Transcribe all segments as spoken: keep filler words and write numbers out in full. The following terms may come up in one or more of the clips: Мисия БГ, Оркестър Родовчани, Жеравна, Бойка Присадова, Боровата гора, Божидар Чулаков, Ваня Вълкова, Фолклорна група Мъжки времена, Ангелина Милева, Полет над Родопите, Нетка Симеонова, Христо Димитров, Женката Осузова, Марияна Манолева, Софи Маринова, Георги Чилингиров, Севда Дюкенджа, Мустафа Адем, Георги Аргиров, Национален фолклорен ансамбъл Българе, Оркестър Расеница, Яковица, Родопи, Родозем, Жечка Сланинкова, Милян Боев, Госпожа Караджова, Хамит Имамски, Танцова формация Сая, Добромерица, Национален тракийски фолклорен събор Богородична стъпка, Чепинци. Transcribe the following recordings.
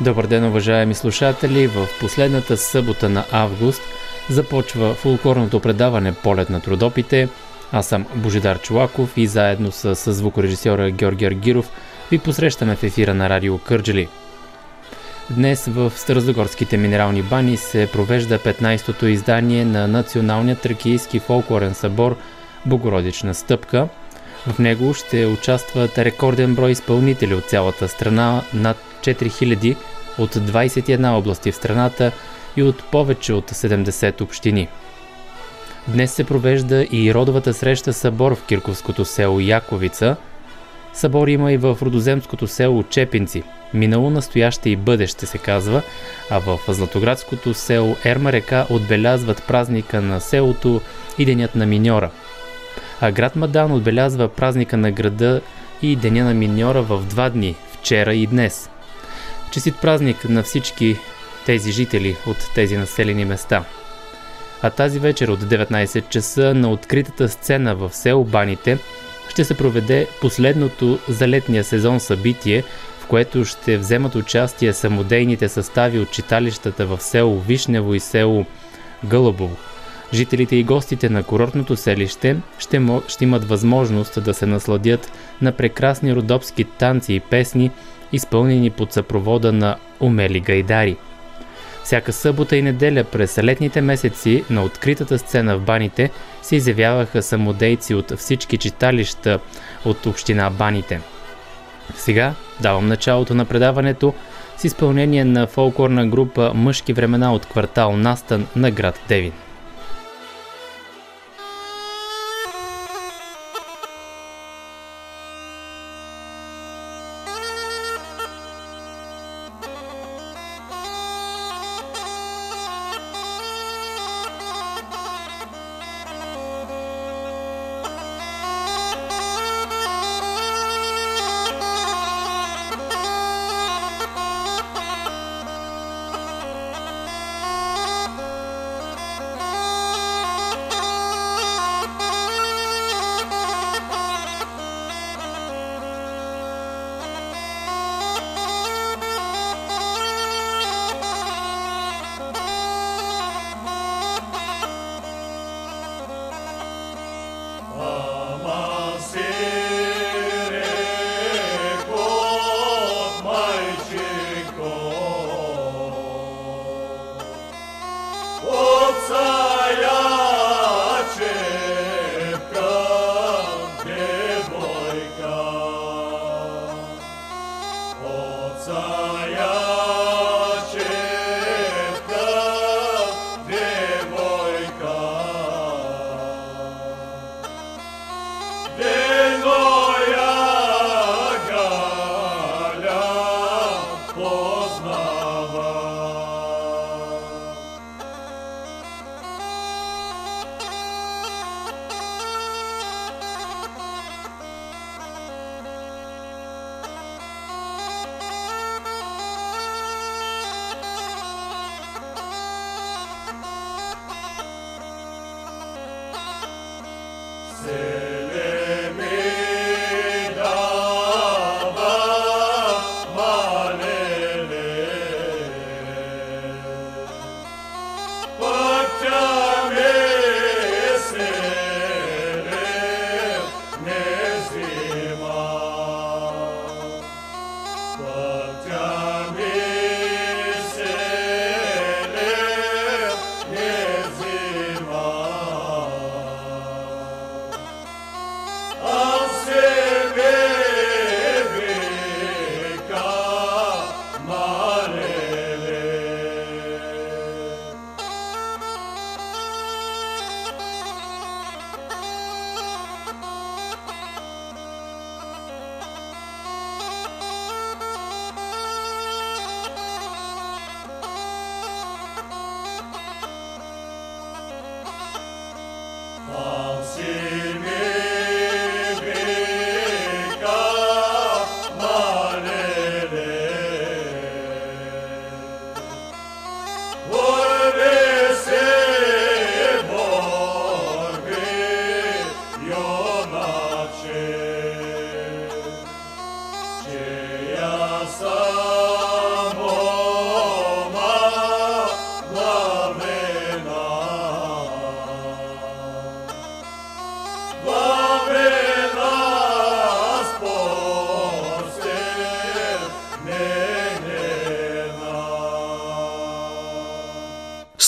Добър ден, уважаеми слушатели! В последната събота на август започва фолклорното предаване Полет над Родопите. Аз съм Божидар Чулаков и заедно с звукорежисьора Георги Аргиров ви посрещаме в ефира на Радио Кърджали. Днес в Старозагорските минерални бани се провежда петнайсето издание на Националния тракийски фолклорен събор Богородична стъпка. В него ще участват рекорден брой изпълнители от цялата страна, над четири хиляди от двайсет и една области в страната и от повече от седемдесет общини. Днес се провежда и родовата среща събор в кирковското село Яковица. Събор има и в родоземското село Чепинци. Минало, настояще и бъдеще се казва, а в златоградското село Ерма река отбелязват празника на селото и денят на миньора. А град Мадан отбелязва празника на града и деня на миньора в два дни, вчера и днес. Честит празник на всички тези жители от тези населени места. А тази вечер от деветнайсет часа на откритата сцена в село Баните ще се проведе последното за летния сезон събитие, в което ще вземат участие самодейните състави от читалищата в село Вишнево и село Гълъбово. Жителите и гостите на курортното селище ще, мо... ще имат възможност да се насладят на прекрасни родопски танци и песни, изпълнени под съпровода на умели гайдари. Всяка събота и неделя през летните месеци на откритата сцена в Баните се изявяваха самодейци от всички читалища от община Баните. Сега давам началото на предаването с изпълнение на фолклорна група Мъжки времена от квартал Настан на град Девин.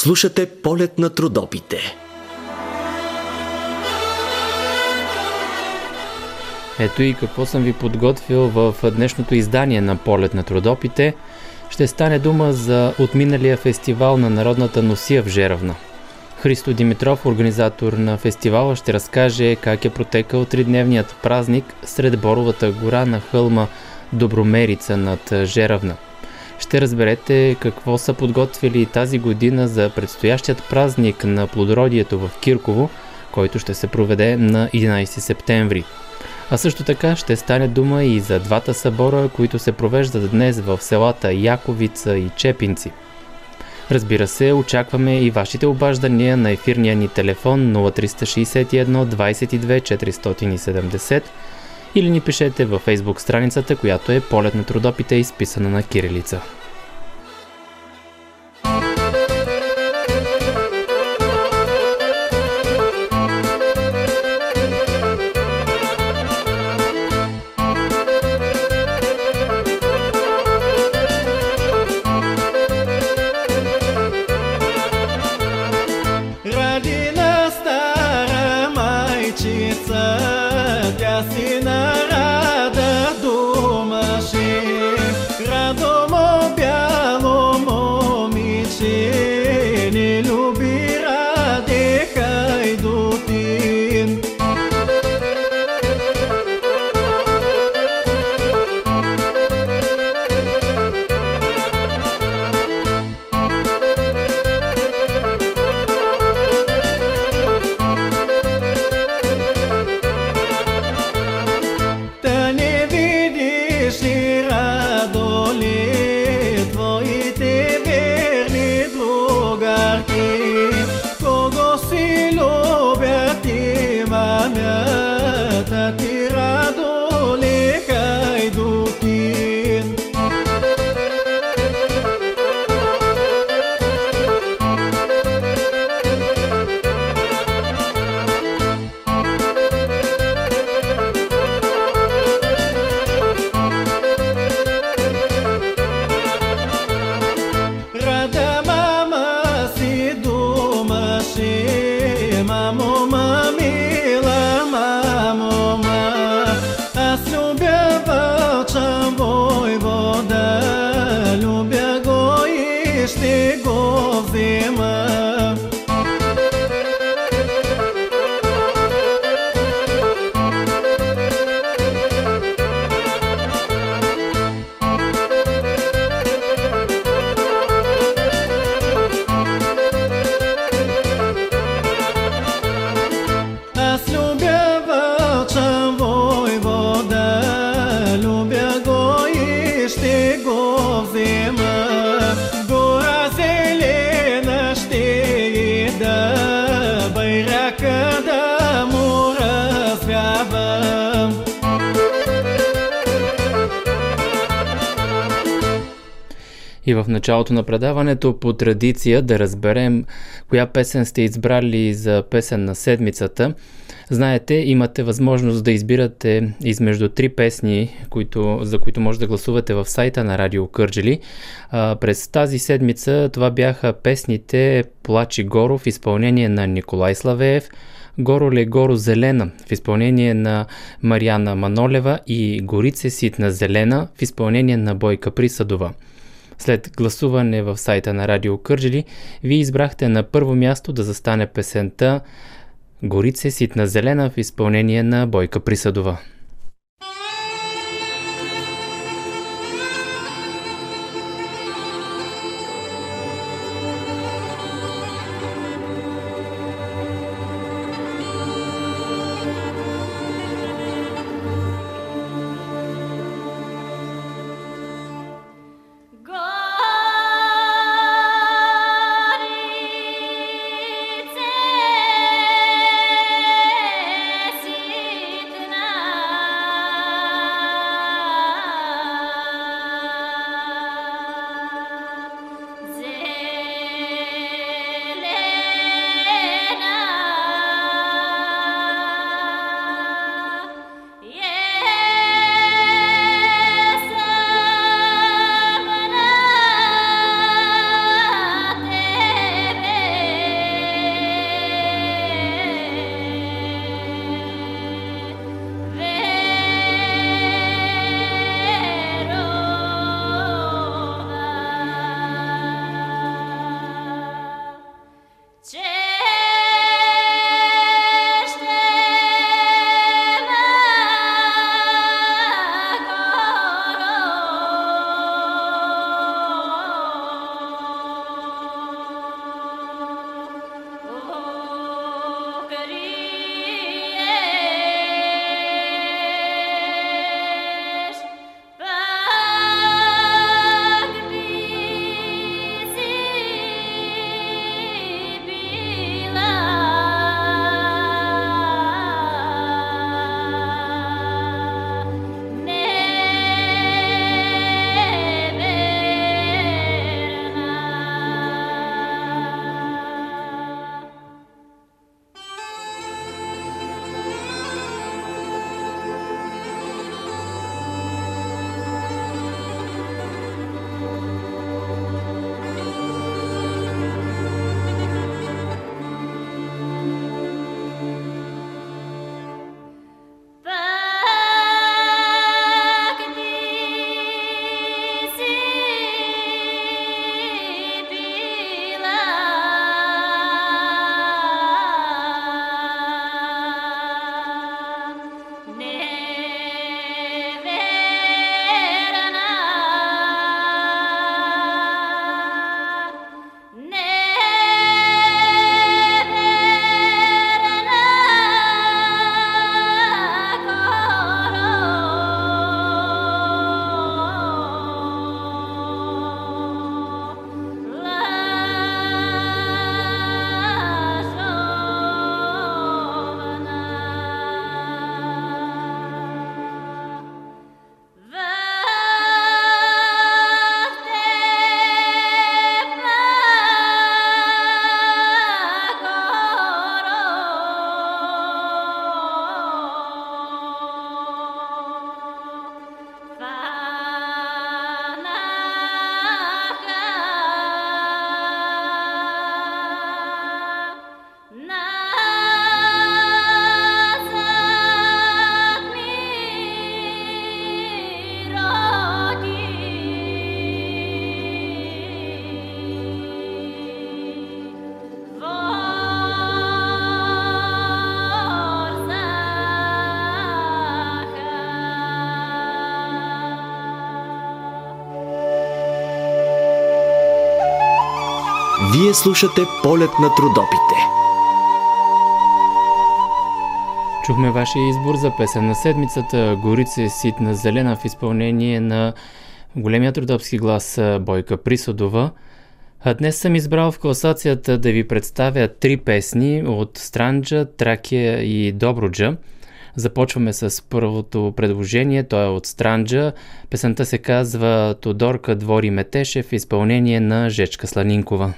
Слушате Полет над Родопите. Ето и какво съм ви подготвил в днешното издание на Полет над Родопите. Ще стане дума за отминалия фестивал на народната носия в Жеравна. Христо Димитров, организатор на фестивала, ще разкаже как е протекал тридневният празник сред Боровата гора на хълма Добромерица над Жеравна. Ще разберете какво са подготвили тази година за предстоящият празник на плодородието в Кирково, който ще се проведе на единайсети септември. А също така ще стане дума и за двата събора, които се провеждат днес в селата Яковица и Чепинци. Разбира се, очакваме и вашите обаждания на ефирния ни телефон нула три шест едно двайсет и две четиристотин и седемдесет или ни пишете във Facebook страницата, която е Полет над Родопите, изписана на кирилица. И в началото на предаването по традиция да разберем коя песен сте избрали за песен на седмицата. Знаете, имате възможност да избирате измежду три песни, които, за които може да гласувате в сайта на Радио Кърджали. А, през тази седмица това бяха песните «Плачи Горо» в изпълнение на Николай Славеев, «Горо ле горо зелена» в изпълнение на Марияна Манолева и «Горице ситна зелена» в изпълнение на Бойка Присадова. След гласуване в сайта на Радио Кърджали, вие избрахте на първо място да застане песента «Горице ситна зелена» в изпълнение на Бойка Присадова. Вие слушате Полет над Родопите. Чухме вашия избор за песен на седмицата "Горица е ситна зелена" в изпълнение на големият родопски глас Бойка Присадова. А днес съм избрал в класацията да ви представя три песни от Странджа, Тракия и Добруджа. Започваме с първото предложение, то е от Странджа. Песента се казва "Тодорка двори метеше" в изпълнение на Жечка Сланинкова.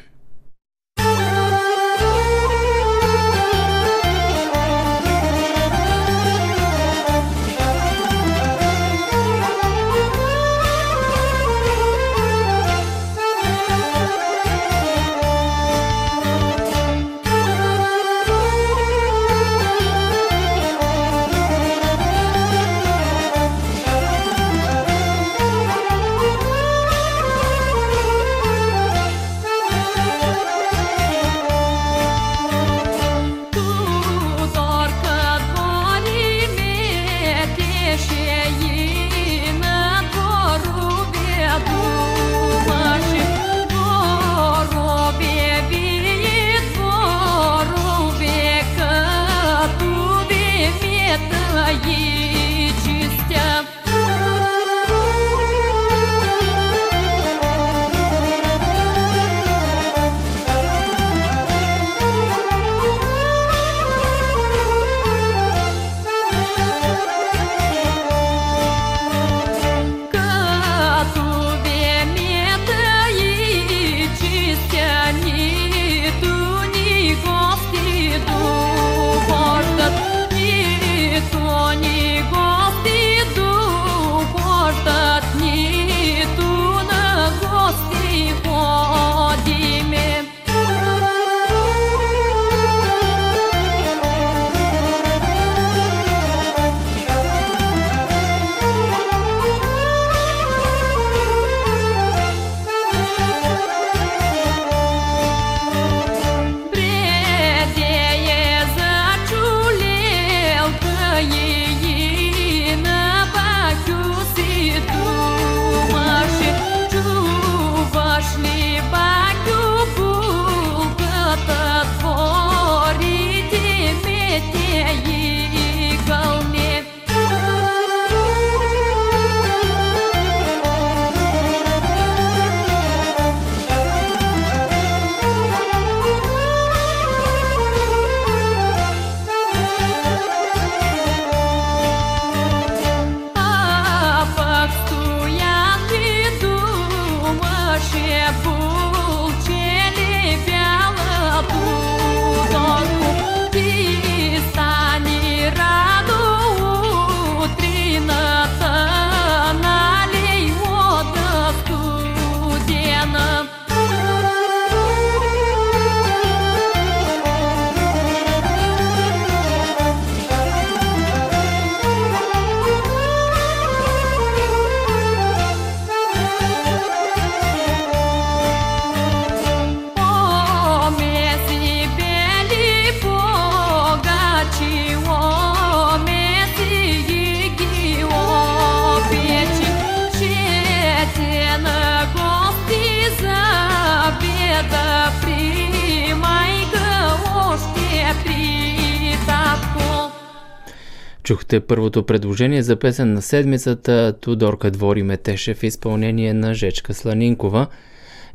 Чухте първото предложение за песен на седмицата "Тодорка двори метеше" в изпълнение на Жечка Сланинкова.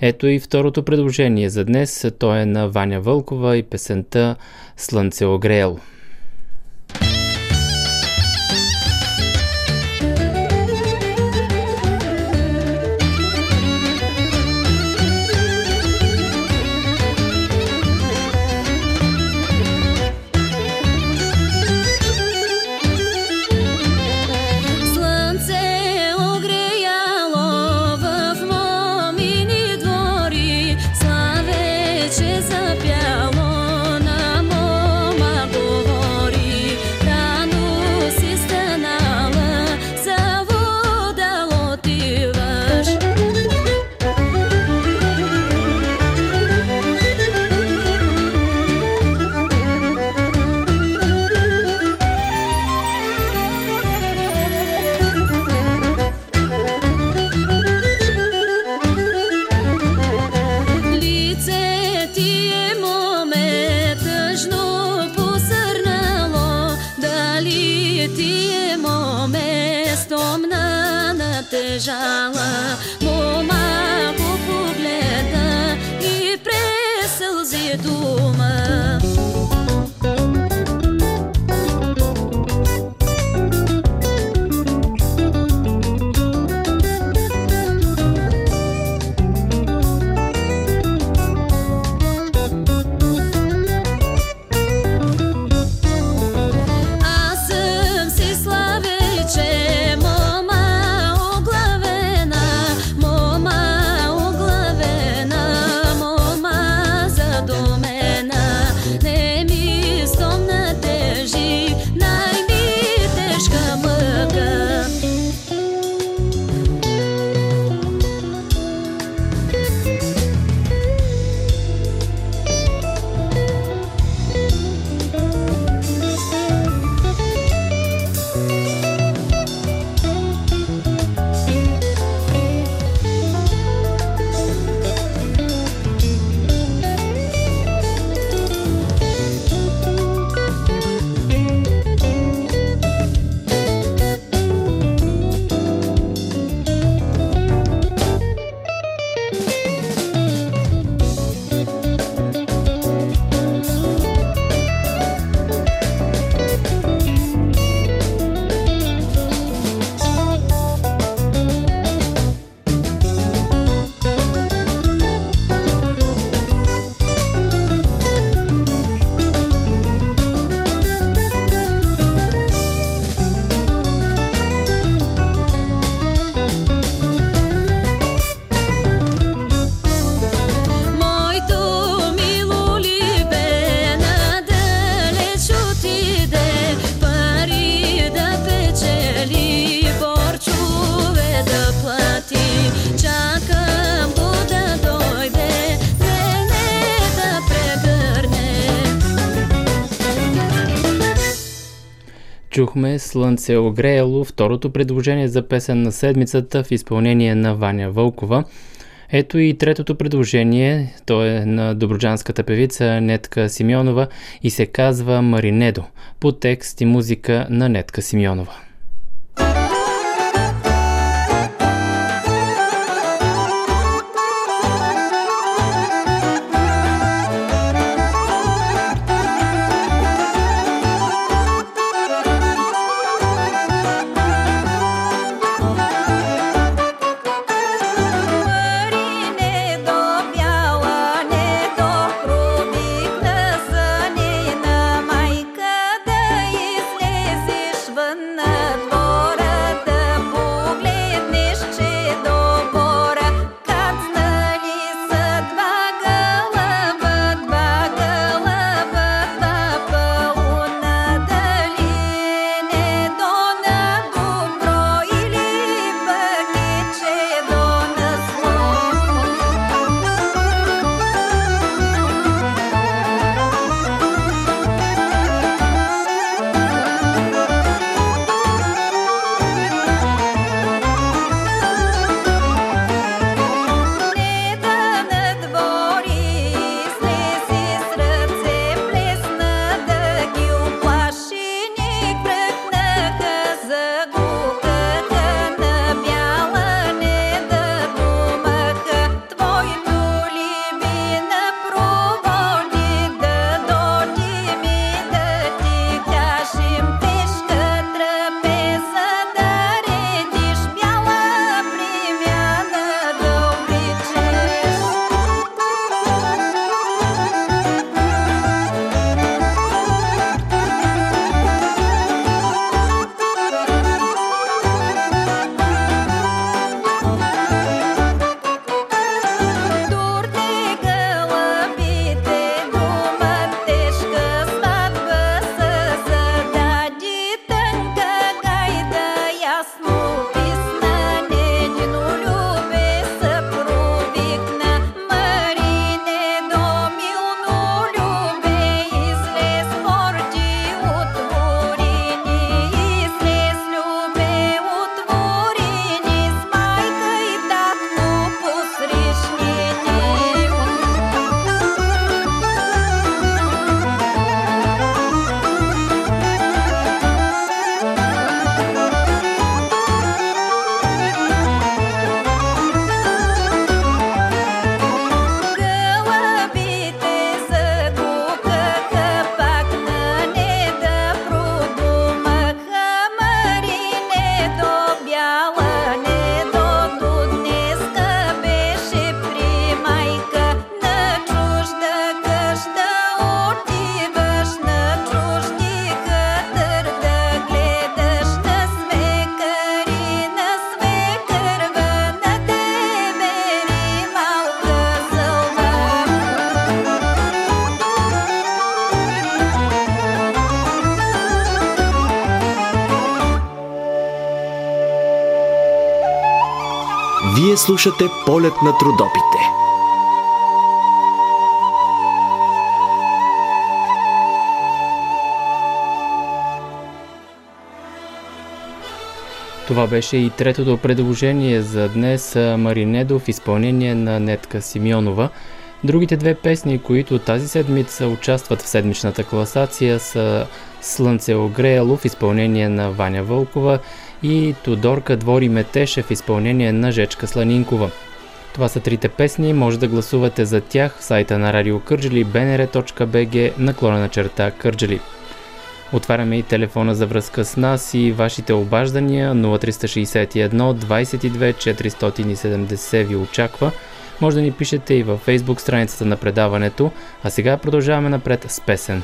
Ето и второто предложение за днес, то е на Ваня Вълкова и песента "Слънце огрел". Че запяло на мома голова. тежала. Мома го погледа и пресълзи дума. Чухме "Слънце огреяло", второто предложение за песен на седмицата в изпълнение на Ваня Вълкова. Ето и третото предложение, то е на добруджанската певица Нетка Симеонова и се казва "Маринедо", по текст и музика на Нетка Симеонова. Nah. Вие слушате Полет над Родопите. Това беше и третото предложение за днес, Маринедо в изпълнение на Нетка Симеонова. Другите две песни, които тази седмица участват в седмичната класация, са Слънце огреяло в изпълнение на Ваня Вълкова и Тодорка двори метеше в изпълнение на Жечка Сланинкова. Това са трите песни, може да гласувате за тях в сайта на Радио Кърджали би ен ар точка би джи наклонена черта Кърджали. Отваряме и телефона за връзка с нас и вашите обаждания. Нула три шест едно двайсет и две четиристотин и седемдесет ви очаква. Може да ни пишете и във Facebook страницата на предаването, а сега продължаваме напред с песен.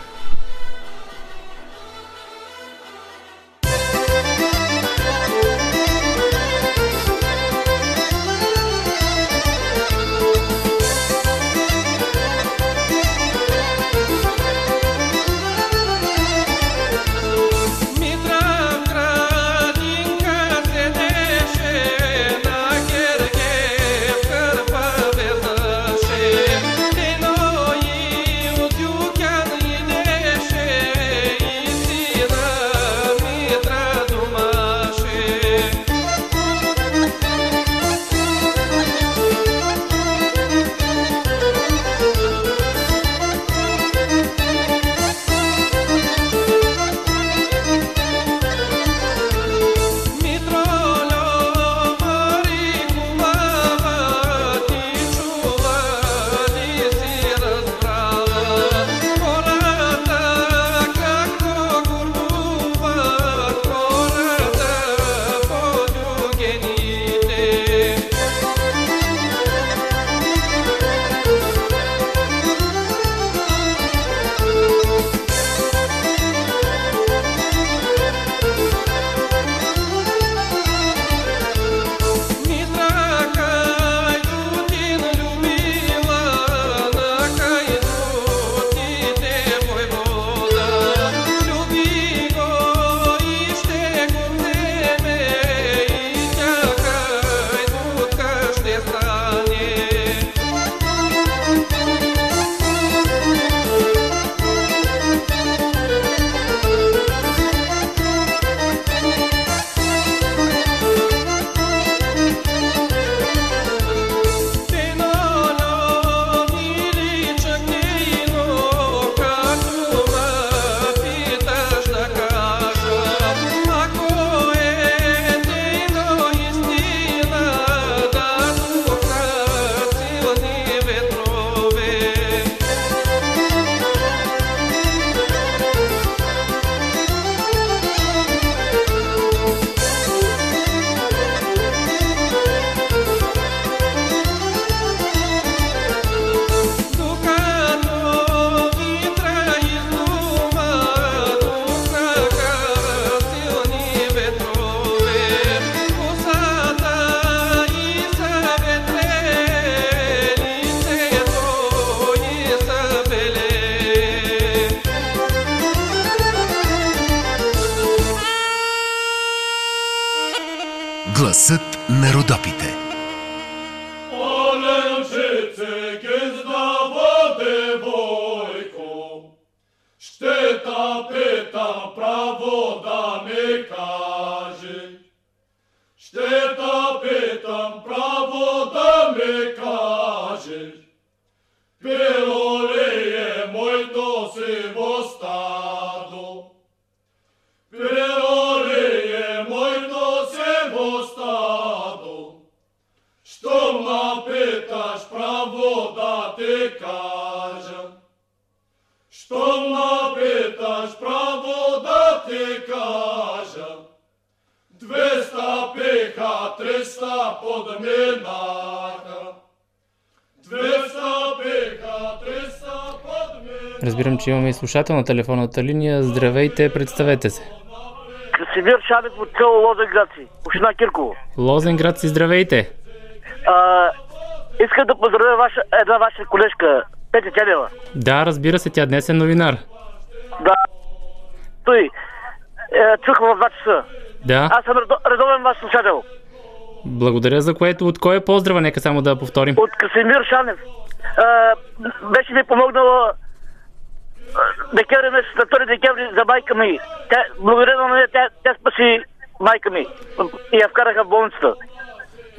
Разбирам, че имаме и слушател на телефонната линия. Здравейте, представете се. Красимир Чанев от село Лозенградци, община Кирково. Лозенградци, здравейте. А, искам да поздравя ваша, една ваша колежка, Петя Дебела. Да, разбира се, тя днес е новинар. Да. Той, е, чухме в два часа. Да. Аз съм редовен ваш слушател. Благодаря, за което. От кой е поздрава? Нека само да повторим. От Красимир Чанев. А, беше ми помогнала декември месец, на втори декември, за майка ми. Тя, благодаря на нея, тя, тя спаси майка ми и я вкараха в болницата.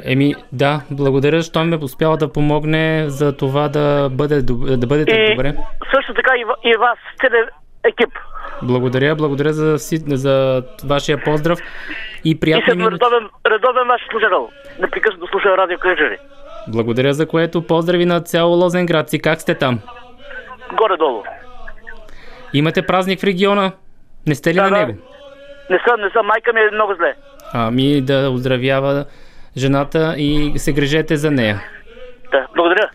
Еми, да, благодаря, що ме успяла да помогне за това да, бъде, да бъдете и, добре. Също така и, и вас, целият екип. Благодаря, благодаря за, за вашия поздрав и приятни и минути. И съм редовен ваш служител. Непрекъснато слушам Радио Кърджали. Благодаря, за което. Поздрави на цяло Лозенград си. Как сте там? Горе-долу. Имате празник в региона? Не сте ли да, на него? Не съм, не съм. Майка ми е много зле. Ами да оздравява жената и се грижете за нея. Да, благодаря.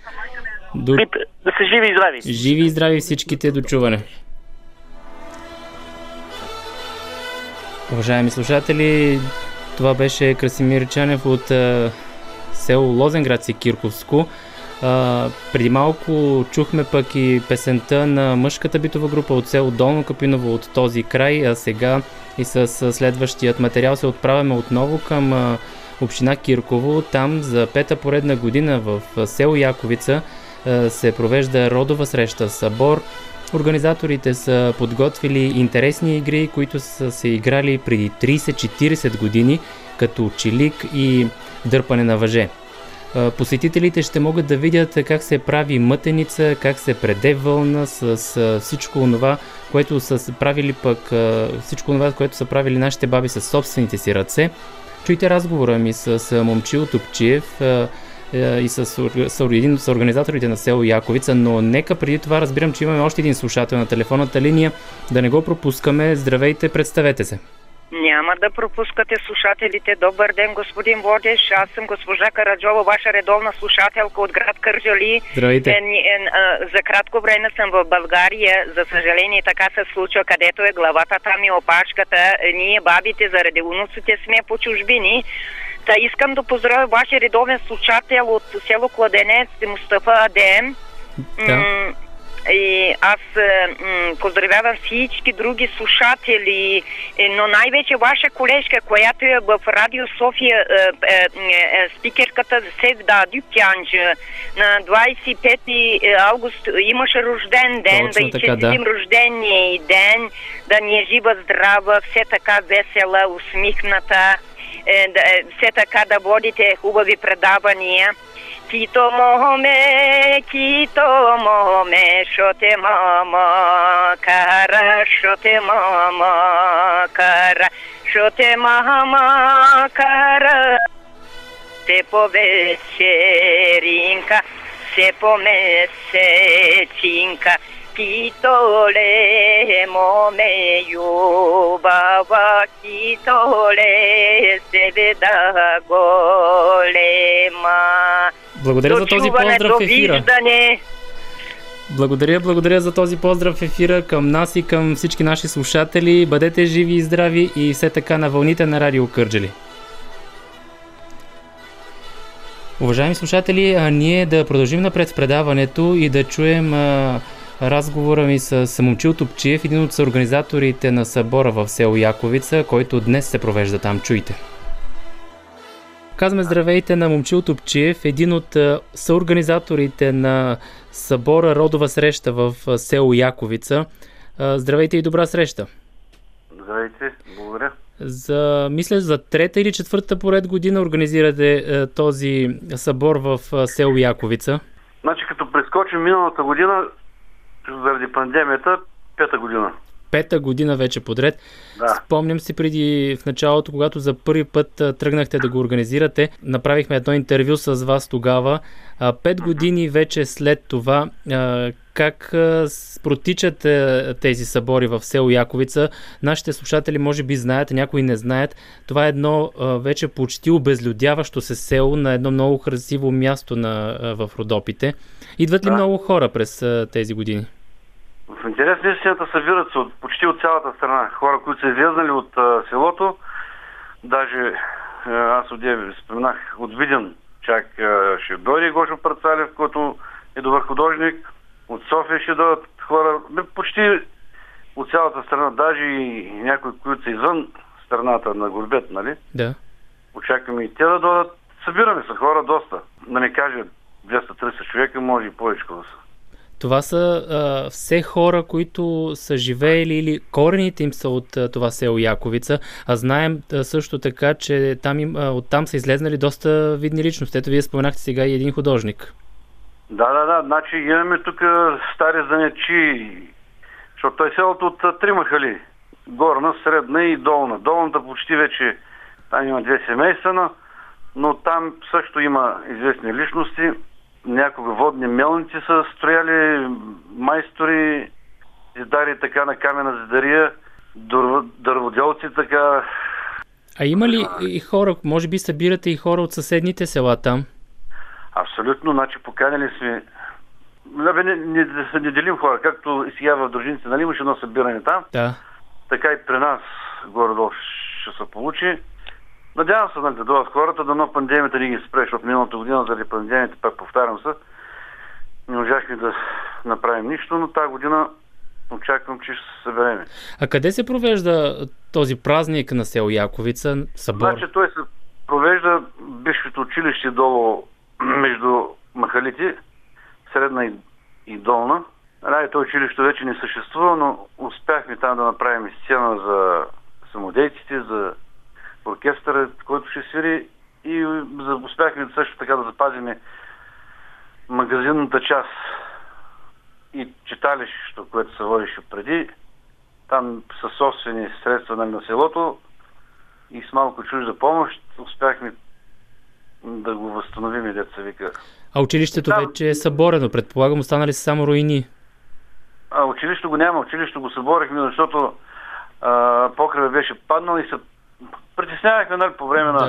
До... Да се живи и здрави. Живи и здрави всичките. До чуване. Уважаеми слушатели, това беше Красимир Чанев от а, село Лозенград си, Кирковско. А, преди малко чухме пък и песента на мъжката битова група от село Долно Капиново от този край, а сега и с следващият материал се отправяме отново към а, община Кирково. Там за пета поредна година в село Яковица а, се провежда родова среща събор. Организаторите са подготвили интересни игри, които са се играли преди трийсет-четирийсет години, като чилик и дърпане на въже. Посетителите ще могат да видят как се прави мътеница, как се преде вълна с всичко това, което са правили пък всичко това, което са правили нашите баби със собствените си ръце. Чуйте разговора ми с Момчил Топчиев и с, с един от организаторите на село Яковица, но нека преди това разбирам, че имаме още един слушател на телефонната линия, да не го пропускаме. Здравейте, представете се. Няма да пропускате слушателите. Добър ден, господин водещ. Аз съм госпожа Караджова, ваша редовна слушателка от град Кърджали. Здравейте. Ен, ен, а, за кратко време съм в България. За съжаление така се случва, където е главата, там и опашката. Ние бабите заради унуците сме по чужбини. Та искам да поздравя вашия редовен слушател от село Кладенец, Мустафа Адем. Да. М- и аз м- поздравявам всички други слушатели, но най-вече ваша колежка, която е в Радио София, е, е, е, спикерката Севда Дюкенджа. На двайсет и пети август имаше рожден ден, да и честитим да. Рождения и ден, да ни е жива, здрава, все така весела, усмихната. Все така да водите хубави предавания. Кито моме, кито моме, шо те мама кара, шо те мама кара, шо те мама кара. Се по вечеринка, се по месечинка. Китоле моме юбава, китоле севеда голема. Благодаря за този поздрав в ефира. Благодаря, благодаря за този поздрав в ефира към нас и към всички наши слушатели. Бъдете живи и здрави и все така на вълните на Радио Кърджали. Уважаеми слушатели, а ние да продължим напред с предаването и да чуем... А... разговора ми с Момчил Топчиев, един от съорганизаторите на събора в село Яковица, който днес се провежда там. Чуйте. Казваме здравейте на Момчил Топчиев, един от съорганизаторите на събора Родова среща в село Яковица. Здравейте и добра среща. Здравейте, благодаря. За, мисля, за трета или четвърта поред година организирате този събор в село Яковица. Значи като прескочим миналата година, заради пандемията, пета година. Пета година вече подред. Да. Спомням си преди в началото, когато за първи път тръгнахте да го организирате, направихме едно интервю с вас тогава. Пет години вече след това, как протичат тези събори в село Яковица? Нашите слушатели може би знаят, някои не знаят. Това е едно вече почти обезлюдяващо се село на едно много красиво място на, в Родопите. Идват ли да. много хора през тези години? В интерес на истината събират се от, почти от цялата страна. Хора, които са излезнали от а, селото, даже аз от деве споменах от Видин, чак а, ще дойде Гошо Парцалев, който е добър художник, от София ще дойдат хора, бе, почти от цялата страна, даже и някои, които са извън страната на горбет, нали? Да. Очакваме и те да дойдат, събирали са хора доста. Да не кажа двеста-триста човека, може и повече да са. Това са а, все хора, които са живеели или корените им са от а, това село Яковица, а знаем а, също така, че там им, а, оттам са излезнали доста видни личности. Ето вие споменахте сега и един художник. Да, да, да. Значи имаме тук стари занечи, защото той селото от три махали. Горна, средна и долна. Долната почти вече, там има две семейства, но там също има известни личности. Някога водни мелници са строяли майстори, зидари така на камена зидария, дърводелци така. А има ли и хора, може би събирате и хора от съседните села там? Абсолютно, значи поканили сме. Лебе, не, не, не делим хора, както и сега в дружините, нали имаше едно събиране там, да. Така и при нас горе-долу ще се получи. Надявам се, нали, да дойдат хората, дано пандемията не ги спре, защото миналата година заради пандемията, пак повтарям се, не можахме да направим нищо, но тази година очаквам, че ще се събереме. А къде се провежда този празник на село Яковица, събор? Значи той се провежда бившето училище долу между махалите, средна и, и долна. Радиото училище вече не съществува, но успяхме там да направим сцена за самодейците, за оркестъра, който ще свири, и успяхме също така да запазим магазинната част и читалището, което се водеше преди. Там със собствени средства на селото и с малко чужда помощ успяхме да го възстановим, деца вика. А училището там вече е съборено, предполагам, останали са само руини. А училището го няма, училището го съборихме, защото а, покрива беше паднал и се притеснявахме, нали, по време да.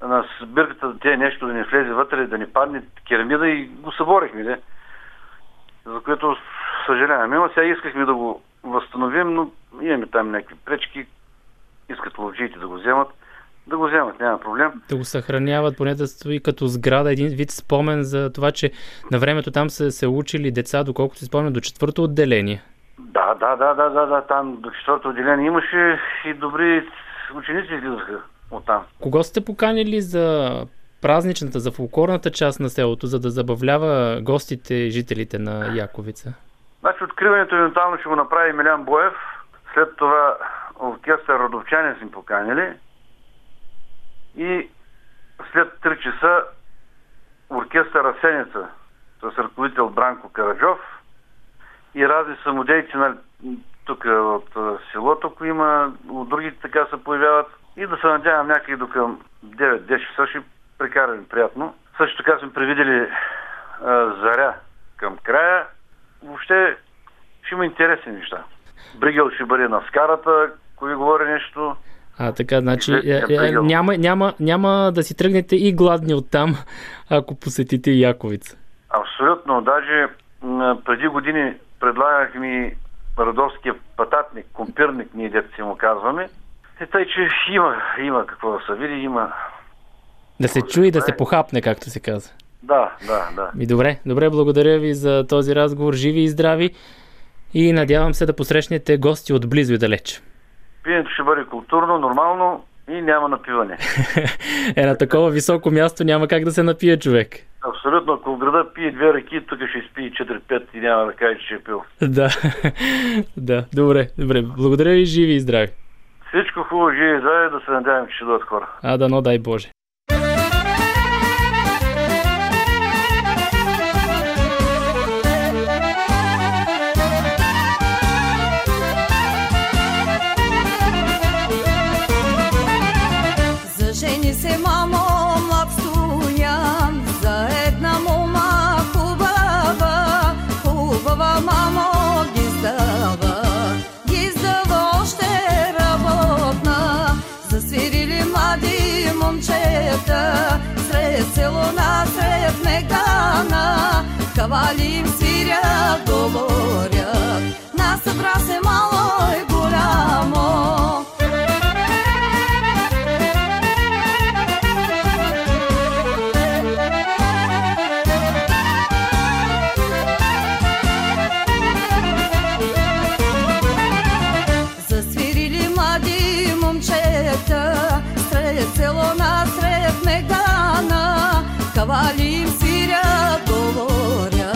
на, на сбирката да те нещо да не влезе вътре, да не падне керамида, и го съборихме, де. За което съжаляваме. Има, сега искахме да го възстановим, но имаме там някакви пречки, искат ловджиите да го вземат. Да го вземат, няма проблем. Да го съхраняват, поне да стои като сграда, един вид спомен за това, че на времето там са се учили деца, доколкото си спомням, до четвърто отделение. Да, да, да, да, да, да, там до четвърто отделение имаше и добри ученици излизаха оттам. Кого сте поканили за празничната, за фолклорната част на селото, за да забавлява гостите и жителите на Яковица? Значи откриването евентуално ще го направи Милян Боев, след това оркестър Родовчани сме поканили. И след три часа оркестър Расеница с ръководител Бранко Каражов и разни самодейци на, тук от селото, които има, от другите така се появяват. И да се надявам някъде до към девет-десет часа ще прекараме приятно. Също така сме привидели а, заря към края. Въобще ще има интересни неща. Бригел ще бъде на скарата, кой говори нещо. А, така, значи няма, няма, няма да си тръгнете и гладни оттам, ако посетите Яковица. Абсолютно. Даже преди години предлагах ми родовския пататник, компирник, ние дето си му казваме. И тъй, че има, има какво да се види, има... Да се чуи, да се похапне, както се казва. Да, да, да. И добре, добре, благодаря ви за този разговор. Живи и здрави. И надявам се да посрещнете гости от близо и далеч. Пиенето ще бъде културно, нормално и няма напиване. Е, на такова високо място няма как да се напие човек. Абсолютно. Ако в града пие две ръки, тук ще изпие четири-пет и няма да каже, че е пил. Да. Да. Добре. Добре. Благодаря ви. Живи и здрави. Всичко хубаво, живи и здрави. Да се надявам, че ще дойдат хора. А, да, но дай Боже. Сред село насред мегана, кавали им свирят, говорят. Насъбра се мало и голямо. Засвирили млади момчета сред село насред мегана. Завалим сиря, говоря,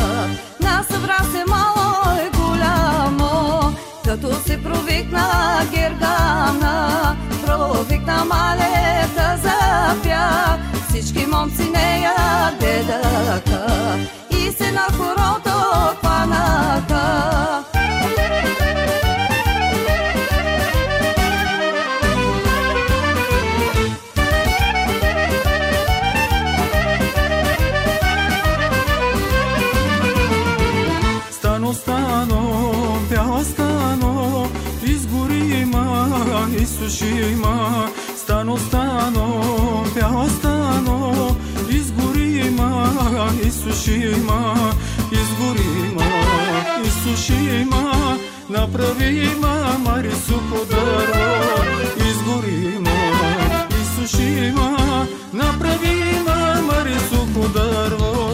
на събрасе мало е голямо, като се провикна Гергана, провикна малета запя, всички момци нея дедака и се на хорото панака. Стано, бяло стано, изгори има, изсуши има. Стано, стано, бяло стано, изгори има, изсуши има. Изгори има, изсуши има, направи има, Марису подаро. Изгори има, изсуши има, направи има, Марису подаро.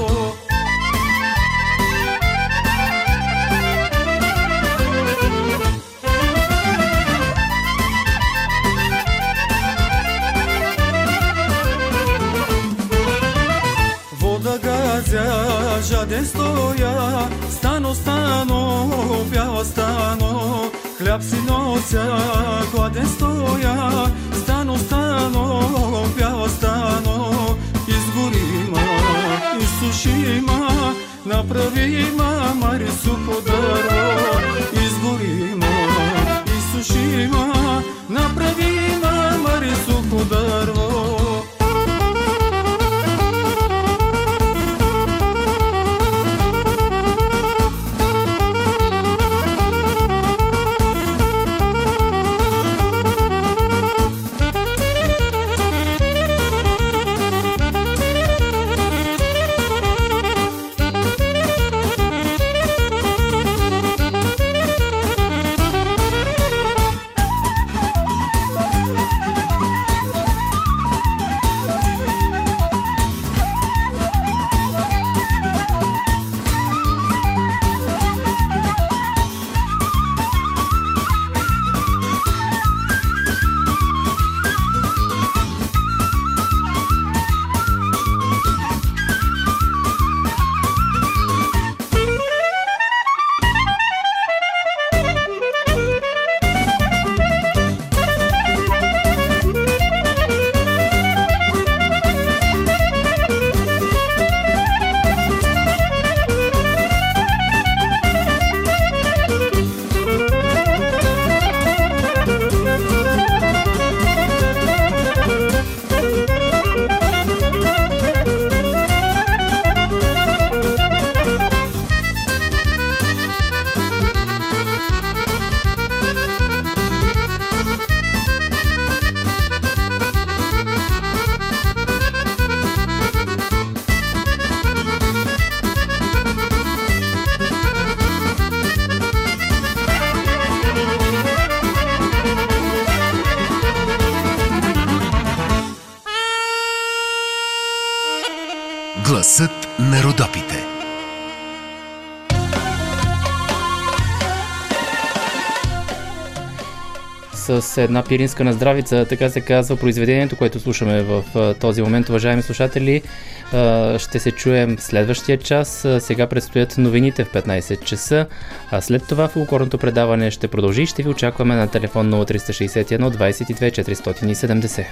Жаден стоя, стано, стано, бяло стано, хляб си нося, гладен стоя, стано, стано, бяло стано, изгори ма, изсуши ма, направи ма, Марису подаро, изгори ма, изсуши ма, направи ма, Марису подаро. Гласът на Родопите. С една пиринска наздравица, така се казва произведението, което слушаме в този момент, уважаеми слушатели. Ще се чуем следващия час. Сега предстоят новините в петнайсет часа, а след това фолклорното предаване ще продължи и ще ви очакваме на телефон нула три шест едно двайсет и две четиристотин и седемдесет.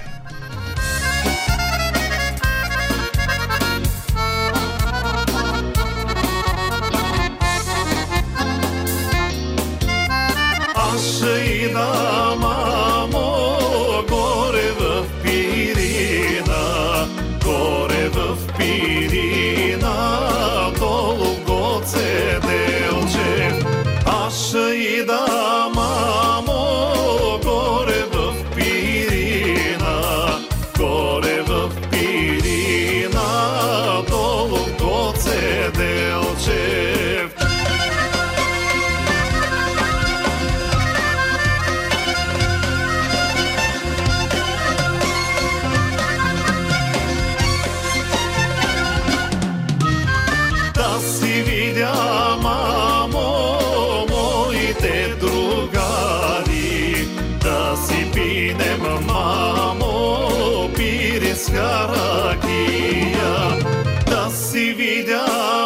ги видя,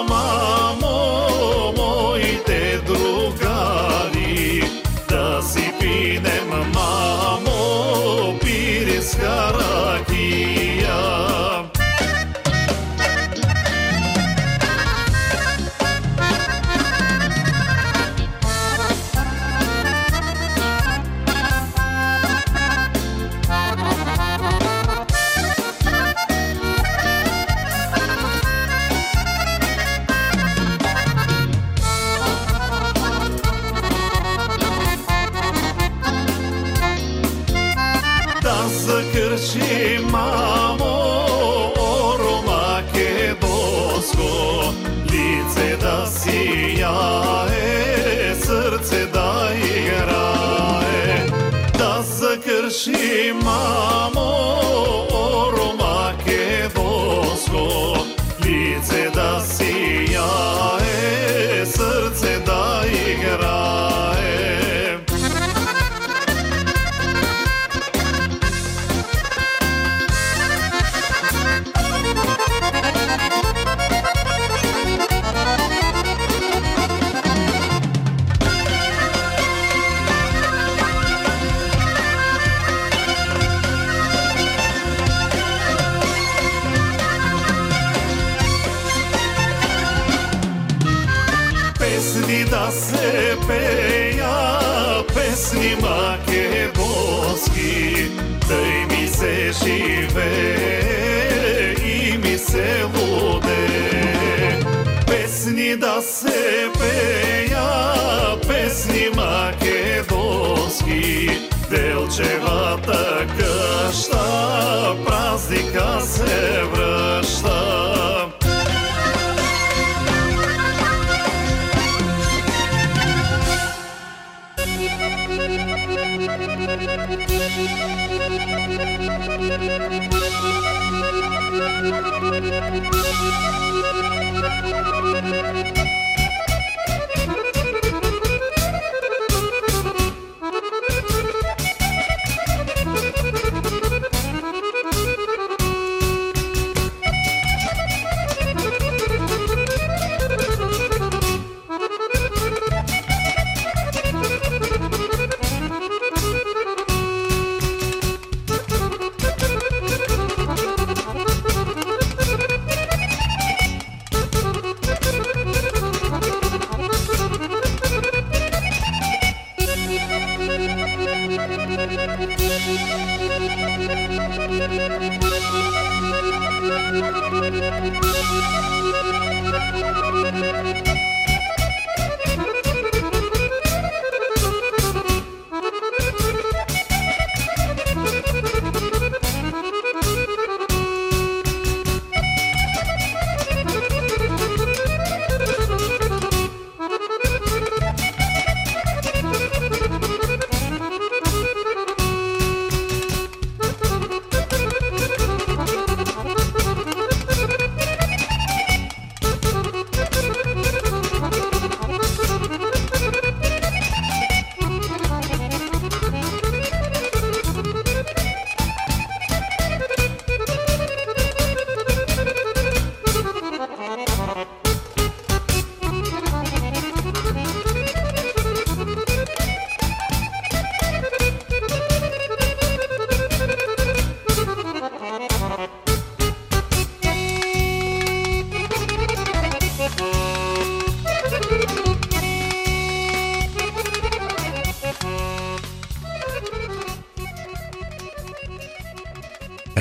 мамо, моите другари, да си пинем, мамо, пиринска ракия. She mamo oro makedonsko, lice da sijaje, srce da igraje. Песни македонски, тъй ми се живее и ми се луде. Песни да се пея, песни македонски, делчевата къща, празника се връща.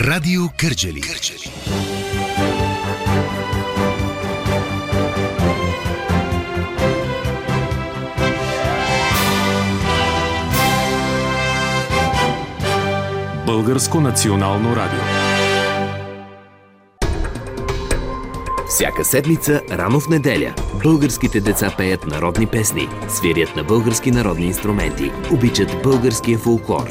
Радио Кърджали. Кърджали. Българско национално радио. Всяка седмица, рано в неделя, българските деца пеят народни песни, свирят на български народни инструменти, обичат българския фолклор.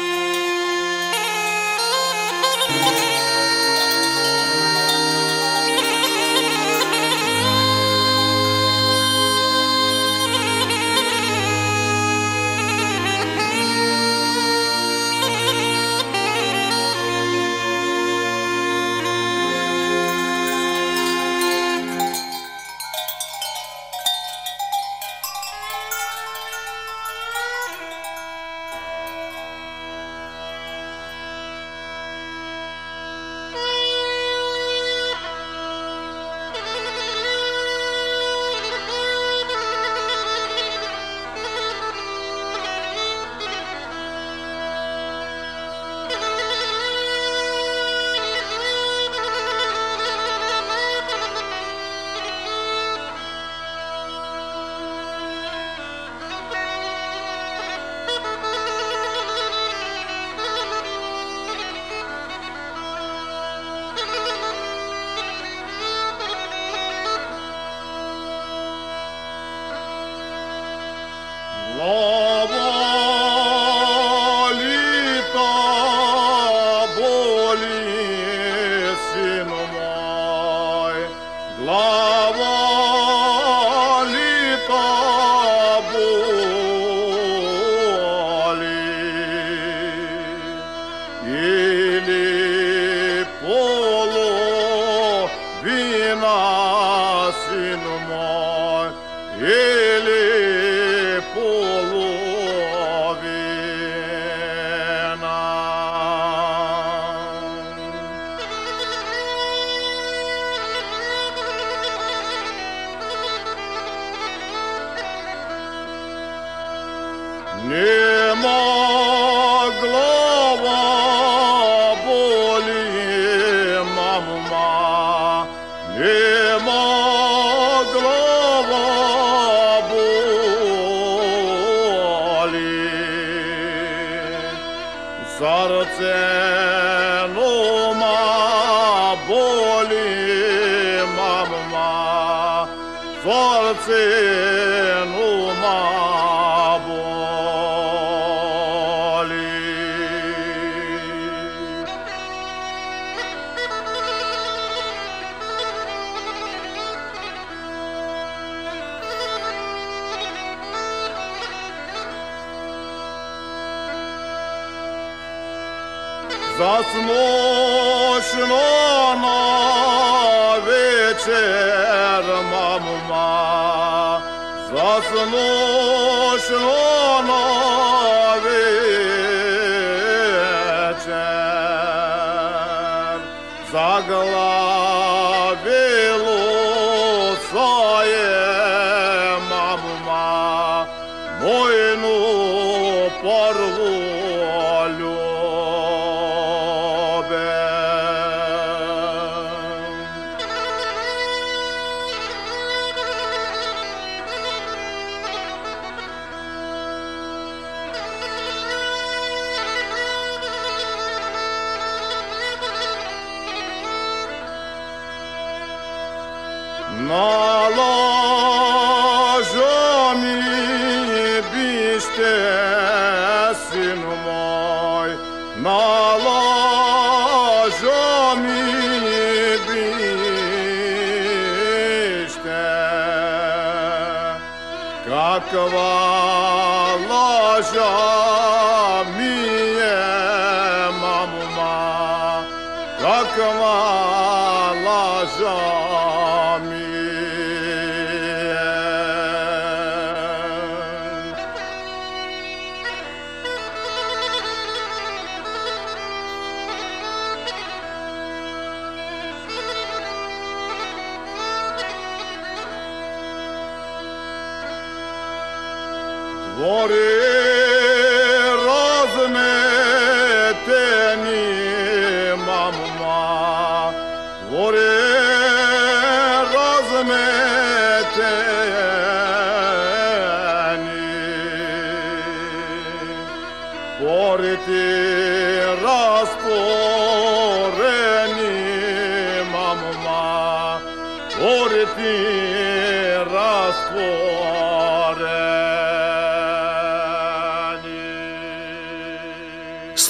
Разтворени.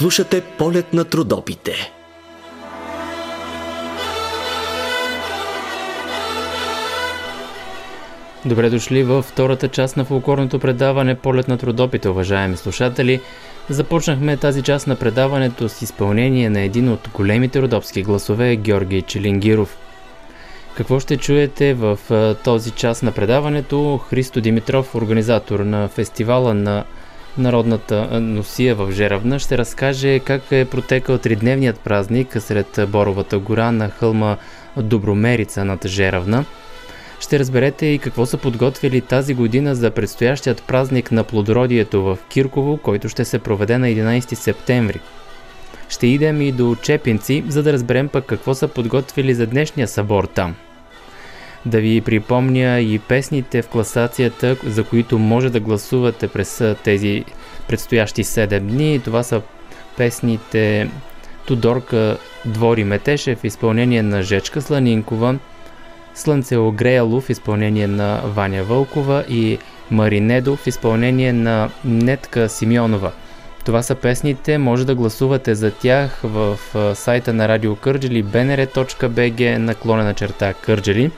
Слушате "Полет над Родопите". Добре дошли във втората част на фолклорното предаване "Полет над Родопите", уважаеми слушатели. Започнахме тази част на предаването с изпълнение на един от големите родопски гласове – Георги Чилингиров. Какво ще чуете в този част на предаването? Христо Димитров, организатор на фестивала на Народната носия в Жеравна, ще разкаже как е протекал тридневният празник сред Боровата гора на хълма Добромерица над Жеравна. Ще разберете и какво са подготвили тази година за предстоящият празник на плодородието в Кирково, който ще се проведе на единайсети септември. Ще идем и до Чепинци, за да разберем пък какво са подготвили за днешния събор там. Да ви припомня и песните в класацията, за които може да гласувате през тези предстоящи седем дни. Това са песните "Тодорка двори метеше" в изпълнение на Жечка Сланинкова, "Слънце огреяло" в изпълнение на Ваня Вълкова и "Маринедо" в изпълнение на Нетка Симеонова. Това са песните, може да гласувате за тях в сайта на Радио Кърджали би ен ар точка би джи наклонена черта Кърджали.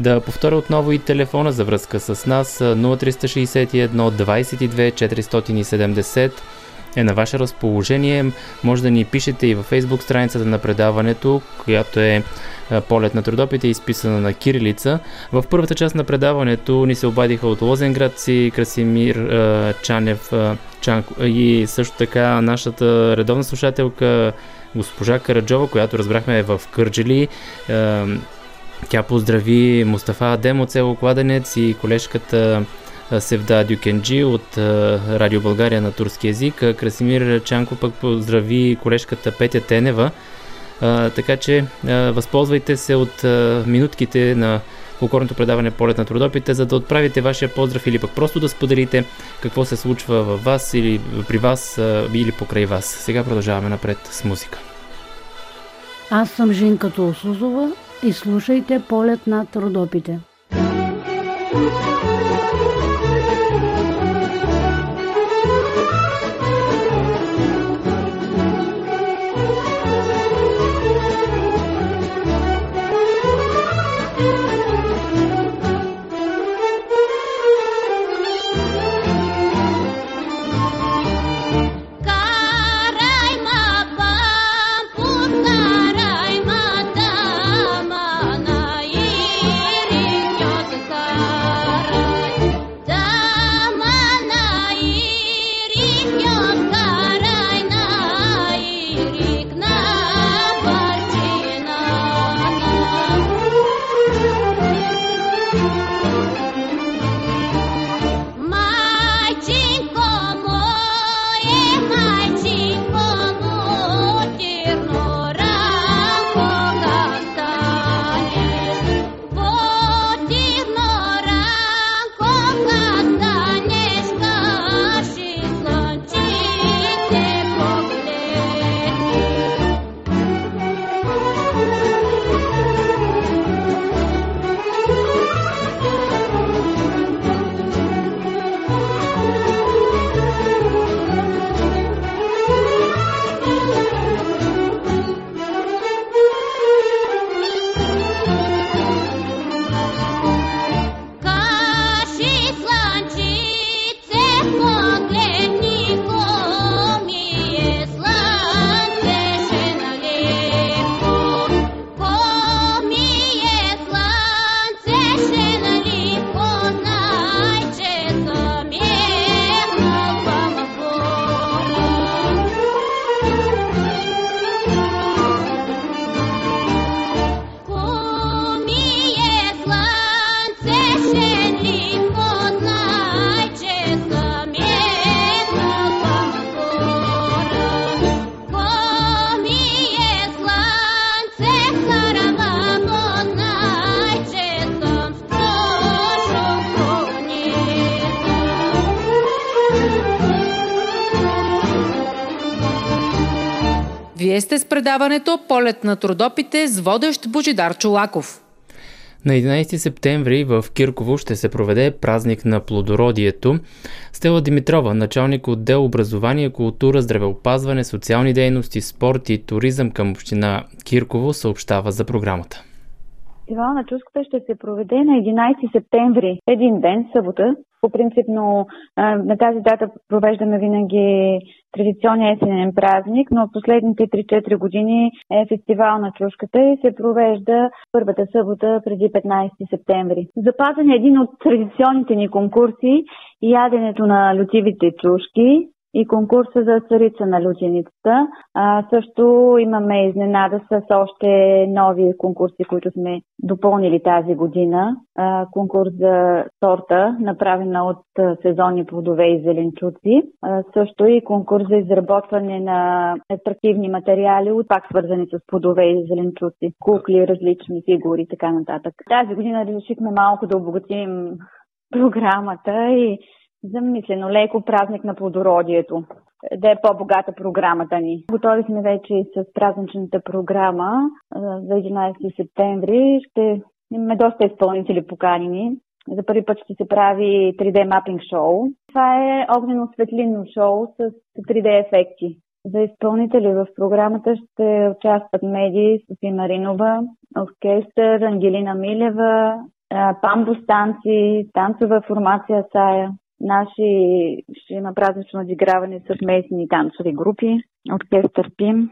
Да повторя отново и телефона за връзка с нас – нула три шест едно двайсет и две четиристотин и седемдесет е на ваше разположение. Може да ни пишете и във фейсбук страницата на предаването, която е "Полет над Родопите", изписана на кирилица. В първата част на предаването ни се обадиха от лозенградци Красимир е, Чанев е, Чанко, и също така нашата редовна слушателка госпожа Караджова, която разбрахме е в Кърджали. Е, тя поздрави Мустафа Адем от село Кладенец и колежката Севда Дюкенджи от Радио България на турски език. Красимир Чанко пък поздрави колежката Петя Тенева. А, така че а, възползвайте се от а, минутките на фолклорното предаване "Полет над Родопите", за да отправите вашия поздрав или пък просто да споделите какво се случва във вас или при вас а, или покрай вас. Сега продължаваме напред с музика. Аз съм Женката Осузова и слушайте "Полет над Родопите". Вие сте с предаването "Полет над Родопите" с водещ Божидар Чулаков. На единайсети септември в Кирково ще се проведе празник на плодородието. Стела Димитрова, началник отдел образование, култура, здравеопазване, социални дейности, спорт и туризъм към община Кирково, съобщава за програмата. Фестивал на чуската ще се проведе на единайсети септември, един ден, събота. По принципно на тази дата провеждаме винаги традиционния есенен празник, но последните три-четири години е фестивал на чушката и се провежда първата събота преди петнайсети септември. Запазен е един от традиционните ни конкурси – яденето на лютивите чушки и конкурса за царица на лютеницата. А, също имаме изненада с още нови конкурси, които сме допълнили тази година. А, конкурс за торта, направена от сезонни плодове и зеленчуци. А, също и конкурс за изработване на атрактивни материали, от пак свързани с плодове и зеленчуци, кукли, различни фигури и така нататък. Тази година решихме малко да обогатим програмата и замислено леко празник на плодородието, да е по-богата програмата ни. Готови сме вече и с празничната програма за единайсети септември. Ще имаме доста изпълнители поканени. За първи път ще се прави три Д мапинг шоу. Това е огнено-светлинно шоу с три Д ефекти. За изпълнители в програмата ще участват медии Софи Маринова, оркестър, Ангелина Милева, памбостанци, танцова формация Сая. Наши ще има празнично изиграване с местни танцови групи, оркестър ПИМ.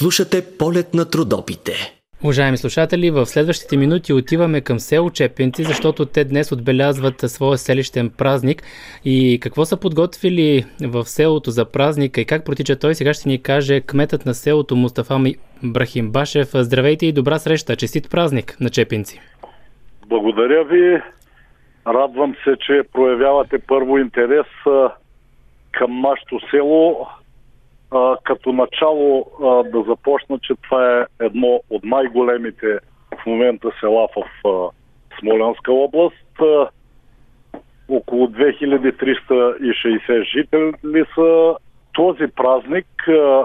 Слушате Полет над Родопите. Уважаеми слушатели, в следващите минути отиваме към село Чепинци, защото те днес отбелязват своя селищен празник. И какво са подготвили в селото за празника и как протича той, сега ще ни каже кметът на селото Мустафа Брахимбашев. Здравейте и добра среща! Честит празник на Чепинци! Благодаря ви! Радвам се, че проявявате първо интерес към нашето село. А, като начало а, да започна, че това е едно от най-големите в момента села в а, Смолянска област. А, около две хиляди триста и шейсет жители са. Този празник а,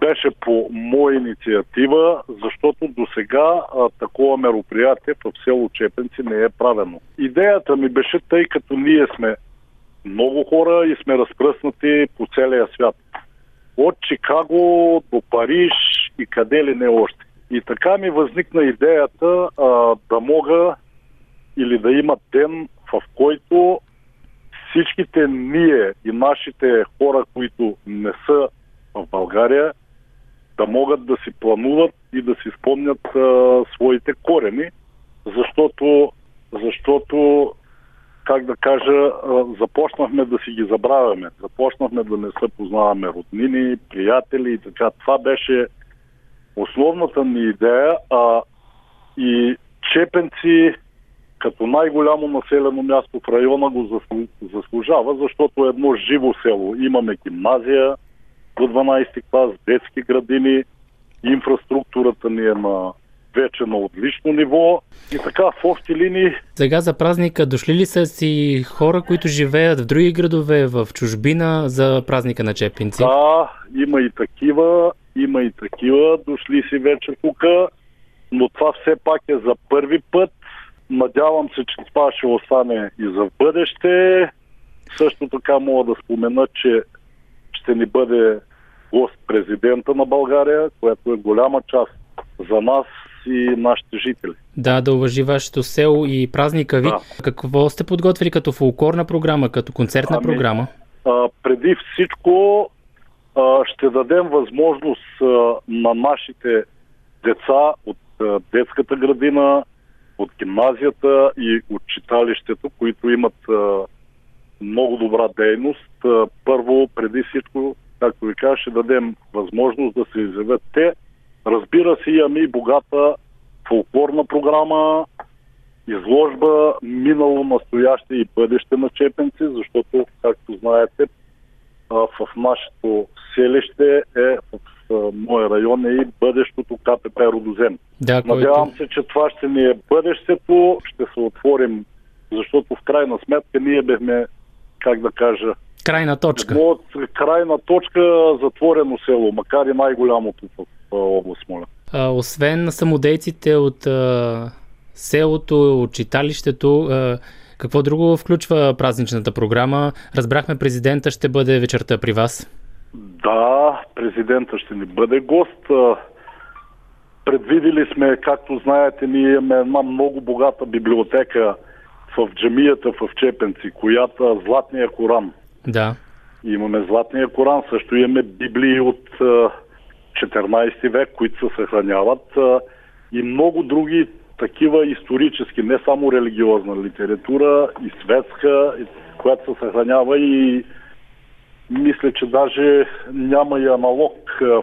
беше по моя инициатива, защото до сега такова мероприятие в село Чепинци не е правено. Идеята ми беше, тъй като ние сме много хора и сме разпръснати по целия свят. От Чикаго до Париж и къде ли не още. И така ми възникна идеята а, да мога или да има ден, в който всичките ние и нашите хора, които не са в България, да могат да си плануват и да си спомнят а, своите корени, защото, защото как да кажа, започнахме да си ги забравяме. Започнахме да не се познаваме роднини, приятели и така. Това беше основната ми идея. А, и Чепинци, като най-голямо населено място в района, го заслужава, защото е едно живо село. Имаме гимназия до дванайсети клас, детски градини, инфраструктурата ни е на... вече на отлично ниво и така в общи линии. Сега за празника дошли ли са си хора, които живеят в други градове, в чужбина за празника на Чепинци? Да, има и такива, има и такива, дошли си вече тук, но това все пак е за първи път. Надявам се, че това ще остане и за бъдеще. Също така мога да спомена, че ще ни бъде гост президента на България, която е голяма част за нас и нашите жители. Да, да уважи вашето село и празника ви. Да. Какво сте подготвили като фолклорна програма, като концертна ами, програма? А, преди всичко а, ще дадем възможност а, на нашите деца от а, детската градина, от гимназията и от читалището, които имат а, много добра дейност. А, първо, преди всичко, както ви кажа, ще дадем възможност да се изявят те. Разбира се, имаме и богата фолклорна програма, изложба, минало, настояще и бъдеще на Чепинци, защото, както знаете, в нашето селище е, в моя район е и бъдещото КПП Родозем. Да, надявам който... се, че това ще ни е бъдещето, ще се отворим, защото в крайна сметка ние бехме, как да кажа, крайна точка. От крайна точка затворено село, макар и най-голямото област Смолян. Освен самодейците от а, селото, от читалището, а, какво друго включва празничната програма? Разбрахме, президента ще бъде вечерта при вас. Да, президента ще ни бъде гост. А, предвидили сме, както знаете, ние имаме една много богата библиотека в джамията в Чепинци, която Златния Коран. Да. Имаме Златния Коран, също имаме библии от четиринайсети век, които се съхраняват и много други такива исторически, не само религиозна литература и светска, която се съхранява и мисля, че даже няма и аналог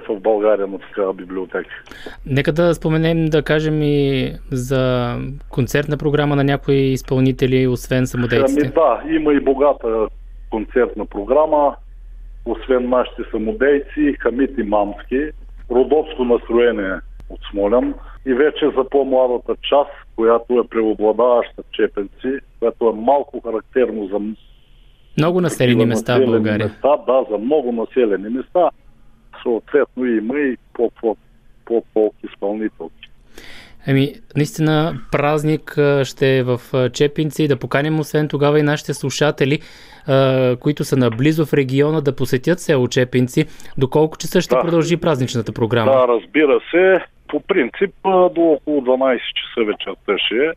в България на такава библиотека. Нека да споменем, да кажем и за концертна програма на някои изпълнители, освен самодейците. Ами да, има и богата концертна програма, освен нашите самодейци, Хамит Имамски, родопско настроение от Смолян и вече за по-младата част, която е преобладаваща в Чепинци, която е малко характерно за много населени места в България. Места, да, за много населени места. Съответно има и по-полки изпълнителки. Ами, наистина празник ще е в Чепинци, да поканим освен тогава и нашите слушатели, които са наблизо в региона, да посетят село Чепинци. Доколко часа ще да. продължи празничната програма? Да, разбира се. По принцип до около дванайсет часа вечерта ще е.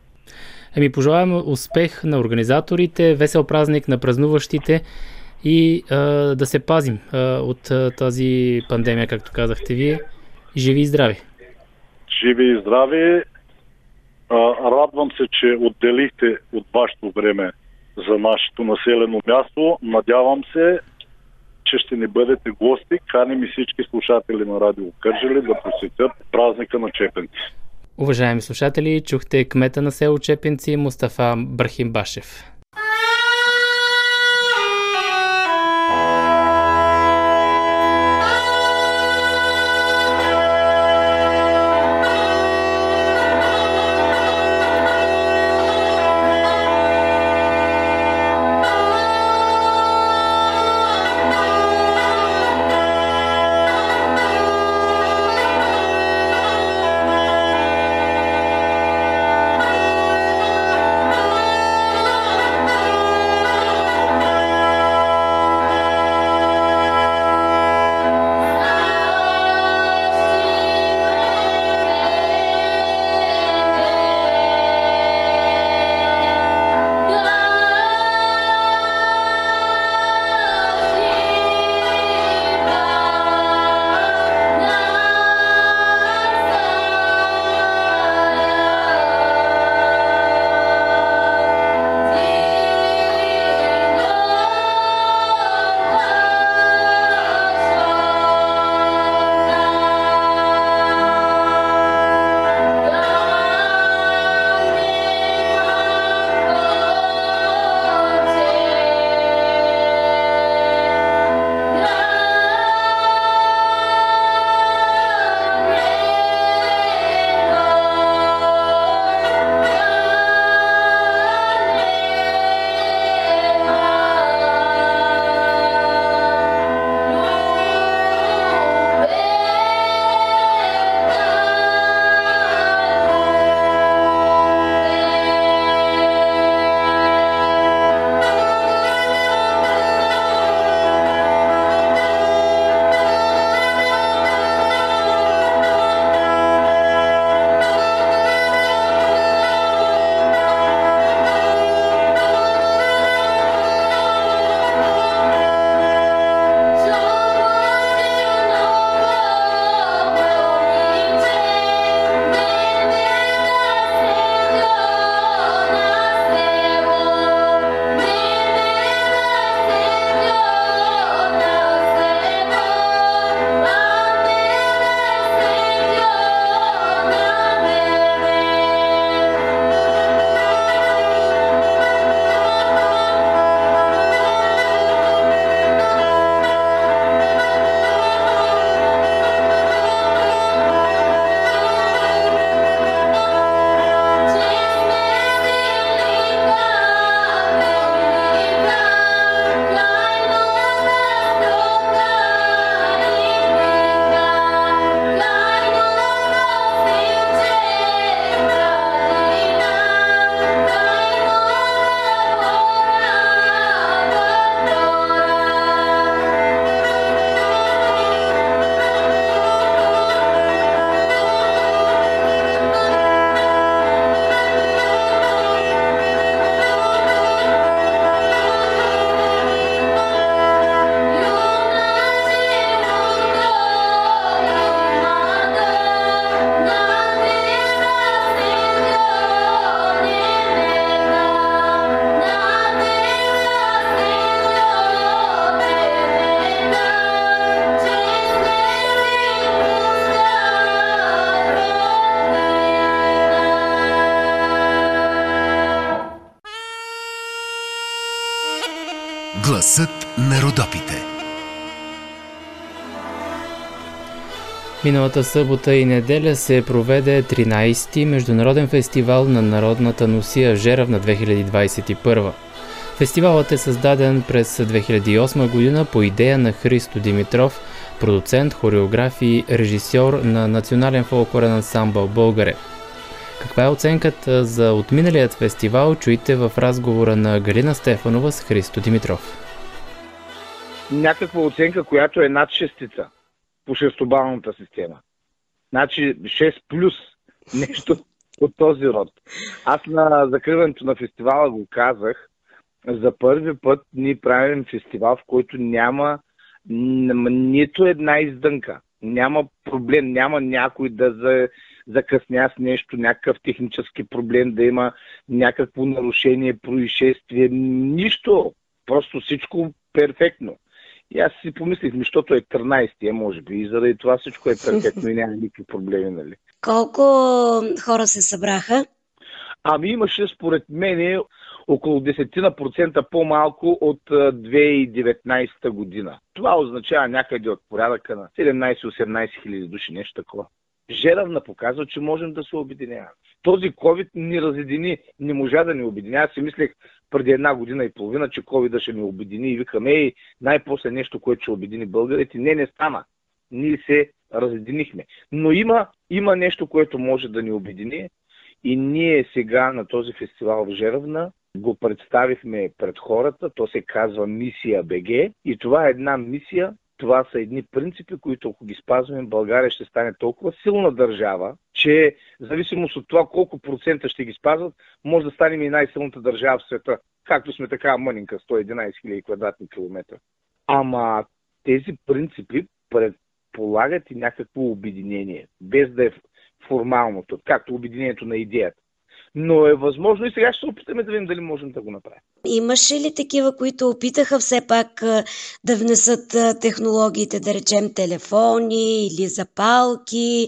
Ами, пожелавам успех на организаторите, весел празник на празнуващите и а, да се пазим а, от а, тази пандемия, както казахте вие. Живи и здрави! живи и здрави. Радвам се, че отделихте от вашето време за нашето населено място. Надявам се, че ще ни бъдете гости. Каним и всички слушатели на Радио Кърджали да посетят празника на чепенци. Уважаеми слушатели, чухте кмета на село Чепенци Мустафа Брахимбашев. Миналата събота и неделя се проведе тринайсети Международен фестивал на народната носия Жеравна две хиляди двайсет и първа. Фестивалът е създаден през две хиляди и осма година по идея на Христо Димитров, продуцент, хореограф и режисьор на Национален фолклорен ансамбъл Българе. Каква е оценката за отминалият фестивал, чуйте в разговора на Галина Стефанова с Христо Димитров. Някаква оценка, която е над шестица. По шестобалната система. Значи шест плюс нещо от този род. Аз на закриването на фестивала го казах. За първи път ние правим фестивал, в който няма нито една издънка. Няма проблем, няма някой да закъсня с нещо, някакъв технически проблем, да има някакво нарушение, происшествие, нищо. Просто всичко перфектно. И аз си помислих, защото е тринайсетия, може би, и заради това всичко е перфектно и няма никакви проблеми, нали. Колко хора се събраха? Ами имаше, според мен, около десет процента по-малко от две хиляди и деветнайсета година. Това означава някъде от порядъка на седемнайсет-осемнайсет хиляди души, нещо такова. Жеравна показва, че можем да се обединяваме. Този COVID ни разедини, не можа да ни обединява. Аз си мислех преди една година и половина, че COVID ще ни обедини и викаме, ей, най-после нещо, което ще обедини българите. Не, не стана. Ние се разединихме. Но има, има нещо, което може да ни обедини. И ние сега на този фестивал в Жеравна го представихме пред хората. То се казва Мисия БГ. И това е една мисия. Това са едни принципи, които ако ги спазваме, България ще стане толкова силна държава, че в зависимост от това колко процента ще ги спазват, може да станем и най-силната държава в света. Както сме такава мъненка, сто и единайсет хиляди квадратни километра. Ама тези принципи предполагат и някакво обединение, без да е формалното, както обединението на идеята. Но е възможно и сега ще се опитаме да видим дали можем да го направим. Имаше ли такива, които опитаха все пак да внесат технологиите, да речем телефони или запалки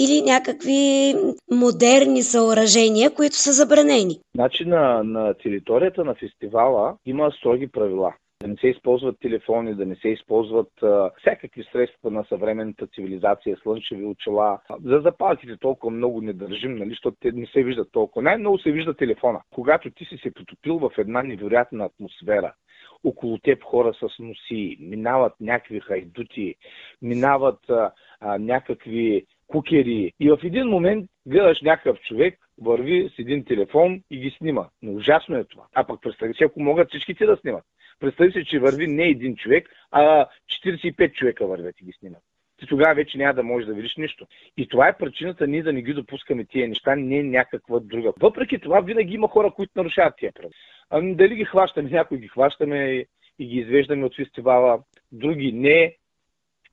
или някакви модерни съоръжения, които са забранени? Значи на, на територията на фестивала има строги правила. Да не се използват телефони, да не се използват а, всякакви средства на съвременната цивилизация, слънчеви очила. За запалките толкова много не държим, нали, защото те не се виждат толкова. Най-много се вижда телефона. Когато ти си се потопил в една невероятна атмосфера, около теб хора с носи, минават някакви хайдути, минават а, а, някакви кукери и в един момент гледаш някакъв човек, върви с един телефон и ги снима. Но ужасно е това. А пък представи си, ако могат всичките да снимат. Представи се, че върви не един човек, а четирийсет и пет човека вървят и ги снимат. Ти тогава вече няма да можеш да видиш нищо. И това е причината ние да не ги допускаме тия неща, не е някаква друга. Въпреки това винаги има хора, които нарушават тия правила. Дали ги хващаме, някои ги хващаме и ги извеждаме от фестивала, други не,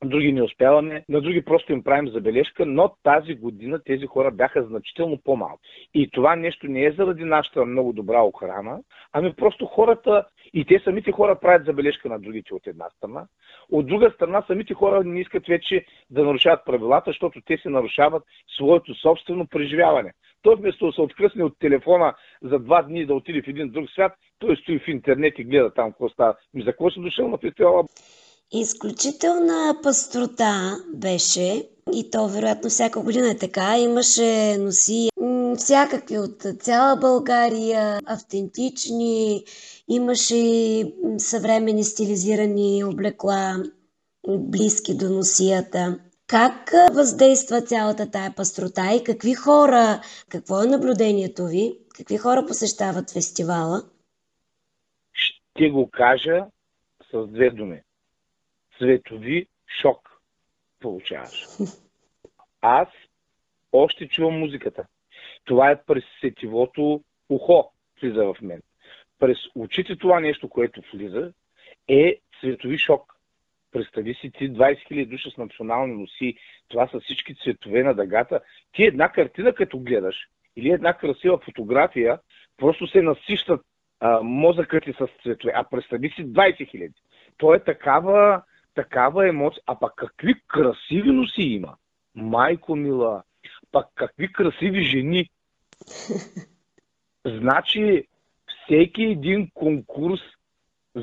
други не успяваме, на други просто им правим забележка, но тази година тези хора бяха значително по-малко. И това нещо не е заради нашата много добра охрана, ами просто хората, и те самите хора правят забележка на другите от една страна. От друга страна самите хора не искат вече да нарушават правилата, защото те се нарушават своето собствено преживяване. Той вместо да се откръсне от телефона за два дни да отиде в един друг свят, той стои в интернет и гледа там какво става. Ми за какво съм дошъл на фестивала? Изключителна пастрота беше и то вероятно всяка година е така. Имаше носи м- всякакви от цяла България, автентични, имаше и съвременни стилизирани облекла, близки до носията. Как въздейства цялата тая пастрота и какви хора, какво е наблюдението ви, какви хора посещават фестивала? Ще го кажа с две думи. Цветови шок получаваш. Аз още чувам музиката. Това е през сетивото ухо влиза в мен. През очите това нещо, което влиза, е цветови шок. Представи си ти двайсет хиляди души с национални носи. Това са всички цветове на дъгата. Ти една картина, като гледаш, или една красива фотография, просто се насищат а, мозъкът ти с цветове. А представи си двайсет хиляди. То е такава такава емоция. А пък какви красиви носи има. Майко мила. Пък какви красиви жени. Значи, всеки един конкурс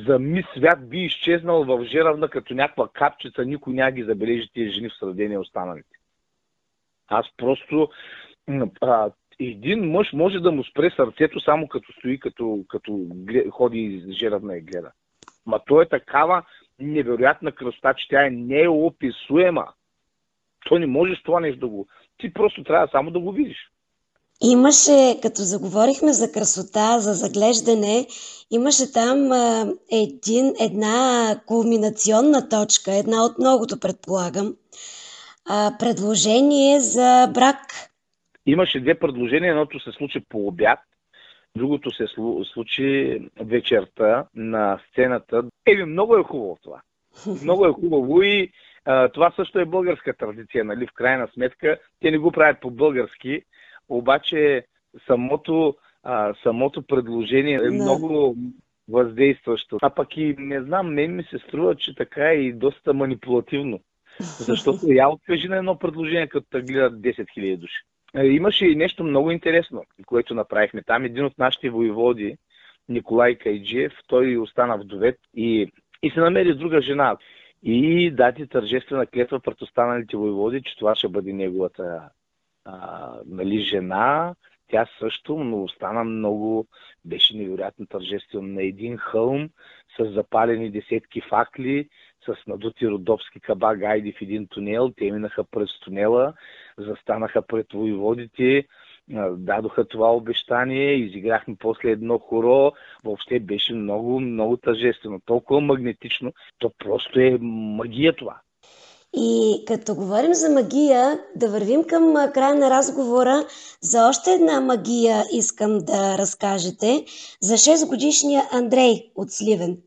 за мис свят би изчезнал в Жеравна като някаква капчица. Никой няма ги забележи тези жени в сравнение останалите. Аз просто... А, един мъж може да му спре сърцето само като стои, като, като ходи из Жеравна и гледа. Ма то е такава невероятна красота, че тя е неописуема. То не можеш това нещо да го... Ти просто трябва само да го видиш. Имаше, като заговорихме за красота, за заглеждане, имаше там а, един, една кулминационна точка, една от многото, предполагам. А, предложение за брак. Имаше две предложения. Едното се случи по обяд, другото се случи вечерта на сцената. Еби, много е хубаво това. Много е хубаво и А, това също е българска традиция, нали? В крайна сметка. Те не го правят по-български, обаче самото, а, самото предложение е да. много въздействащо. А пък и не знам, мен ми се струва, че така е и доста манипулативно. Защото я откажи на едно предложение, като те гледат десет хиляди души. Имаше и нещо много интересно, което направихме там. Един от нашите воеводи, Николай Кайджиев, той остана вдовет и, и се намери друга жена. И даде тържествена клетва пред останалите воеводи, че това ще бъде неговата а, нали, жена. Тя също, но остана много, беше невероятно тържествено, на един хълм с запалени десетки факли, с надути родопски кабак гайди в един тунел. Те минаха през тунела, застанаха пред воеводите, дадоха това обещание, изиграхме после едно хоро. Въобще беше много, много тържествено, толкова магнетично. То просто е магия това. И като говорим за магия, да вървим към края на разговора. За още една магия искам да разкажете. За шестгодишния Андрей от Сливен.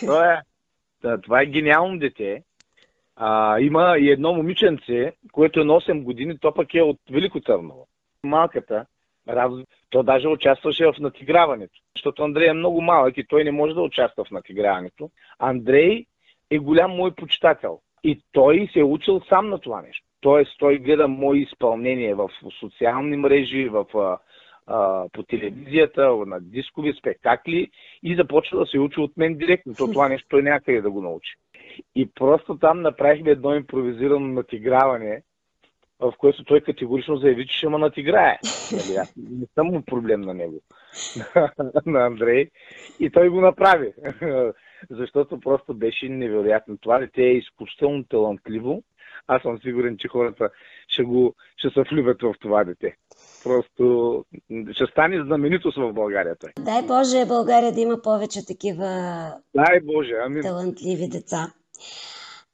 това, е, това е гениално дете. А, има и едно момиченце, което е на осем години, то пък е от Велико Търново. Малката, раз... то даже участваше в натиграването, защото Андрей е много малък и той не може да участва в натиграването. Андрей е голям мой почитател и той се е учил сам на това нещо. Тоест той гледа мои изпълнения в социални мрежи, в, а, а, по телевизията, на дискови, спектакли и започва да се учи от мен директно. То това нещо той някъде да го научи. И просто там направихме едно импровизирано натиграване, в което той категорично заяви, че ще ме натиграе. Не съм му проблем на него, на Андрей. И той го направи, защото просто беше невероятно. Това дете е изключително талантливо. Аз съм сигурен, че хората ще, го, ще се влюбят в това дете. Просто ще стане знаменитост в България. Той. Дай Боже, България да има повече такива Дай Боже, амин. талантливи деца.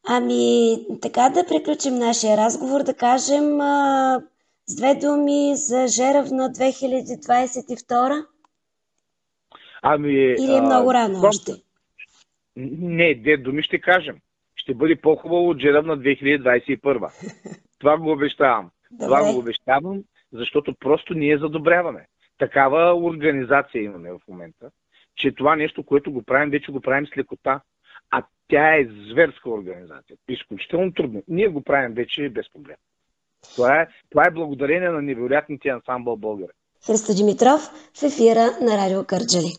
Ами, така да приключим нашия разговор, да кажем а, с две думи за Жеравна две хиляди двадесет и втора? Ами, Или е много а, рано още? Не, две думи ще кажем. Ще бъде по-хубаво от Жеравна две хиляди двадесет и първа. Това го обещавам. Добре. Това го обещавам, защото просто ние задобряваме. Такава организация имаме в момента, че това нещо, което го правим, вече го правим с лекота. А тя е зверска организация. Изключително трудно. Ние го правим вече без проблем. Това е, това е благодарение на невероятните ансамбъл българи. Христо Димитров в ефира на Радио Кърджали.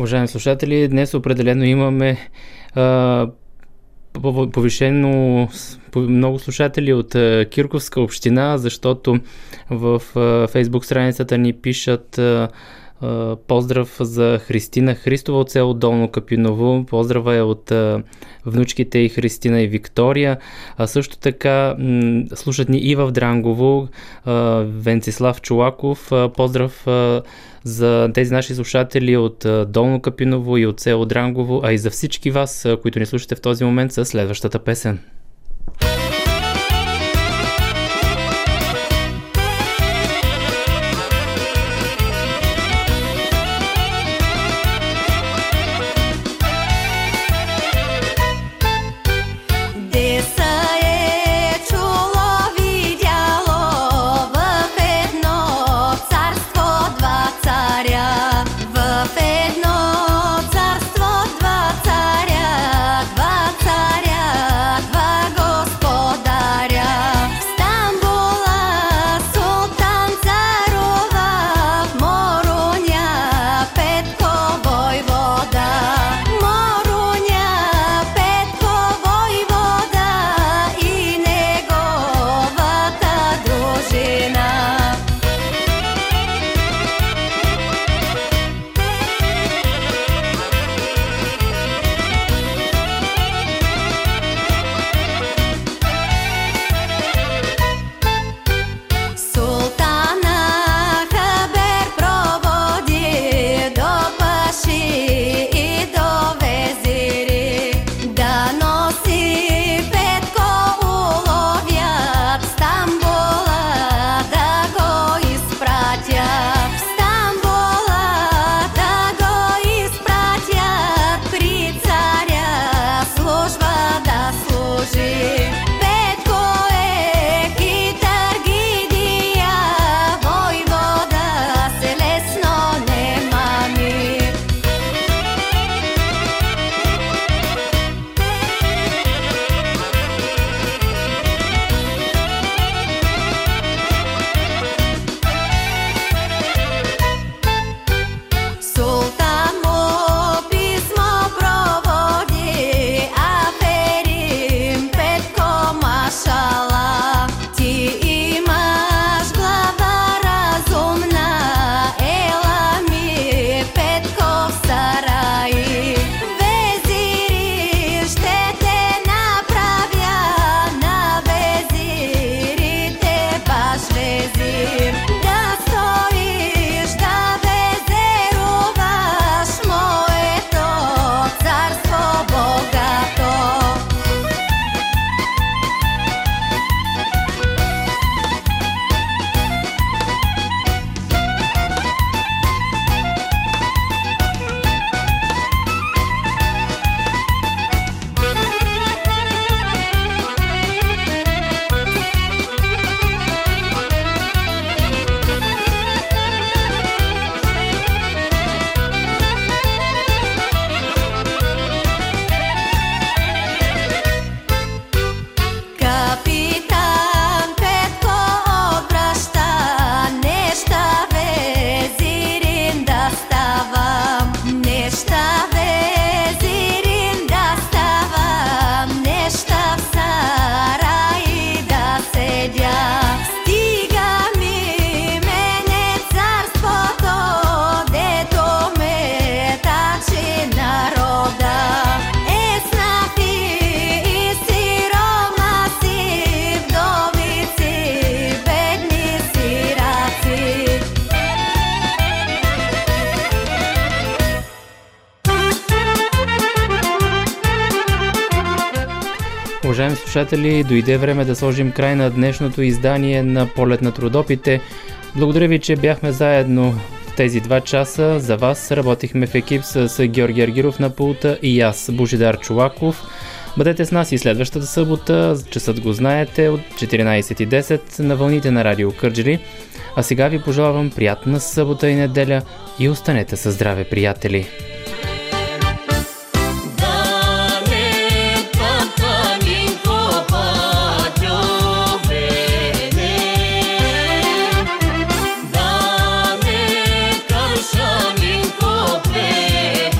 Уважаеми слушатели, днес определено имаме а, повишено много слушатели от а, Кирковска община, защото в а, фейсбук страницата ни пишат а, а, поздрав за Христина Христова от село Долно Капиново, поздрава е от а, внучките и Христина и Виктория, а също така м- слушат ни и в Дрангово, а, Венцислав Чулаков, а, поздрав а, за тези наши слушатели от Долно Капиново и от село Дрангово, а и за всички вас, които ни слушате в този момент, със следващата песен. Уважаеми слушатели, дойде време да сложим край на днешното издание на Полет над Родопите. Благодаря ви, че бяхме заедно в тези два часа. За вас работихме в екип с Георги Аргиров на пулта и аз, Божидар Чулаков. Бъдете с нас и следващата събота, часът го знаете, от четиринадесет и десет на вълните на Радио Кърджали. А сега ви пожелавам приятна събота и неделя и останете със здраве, приятели! Yeah.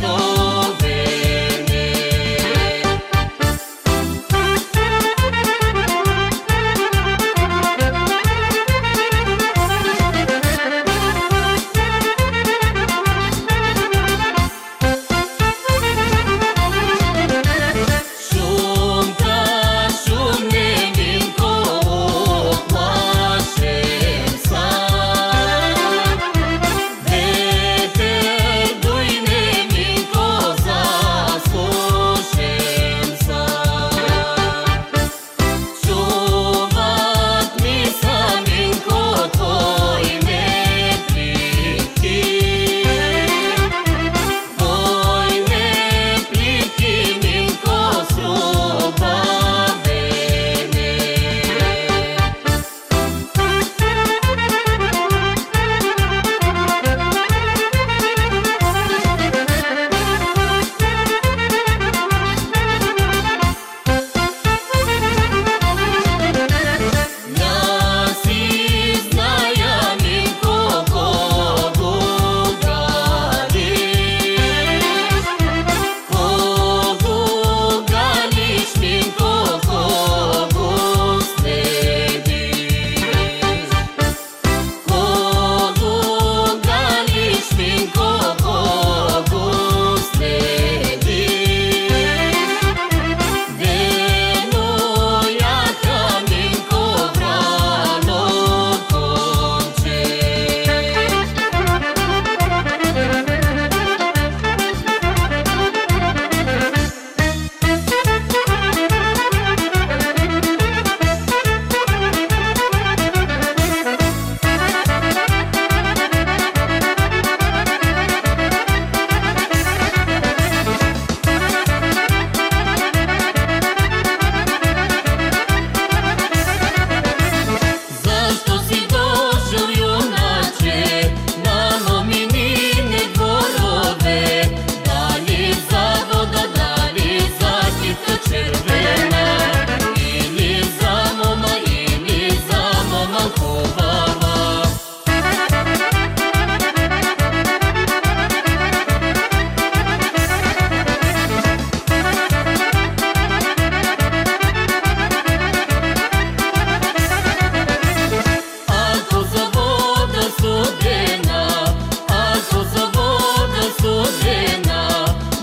студена, аз от завода студена.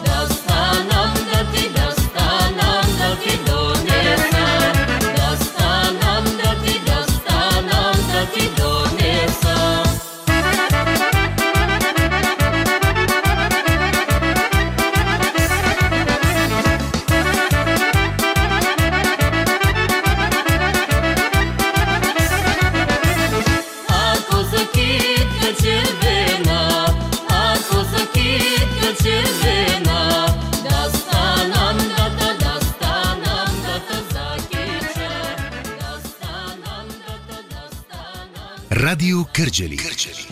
Да станам, да ти, да станам, да ти донеса. Да станам, да ти, да станам, да ти донеса. Радио Кърджали. Кърджали.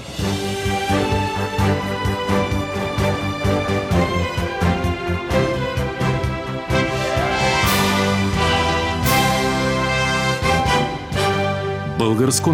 Българско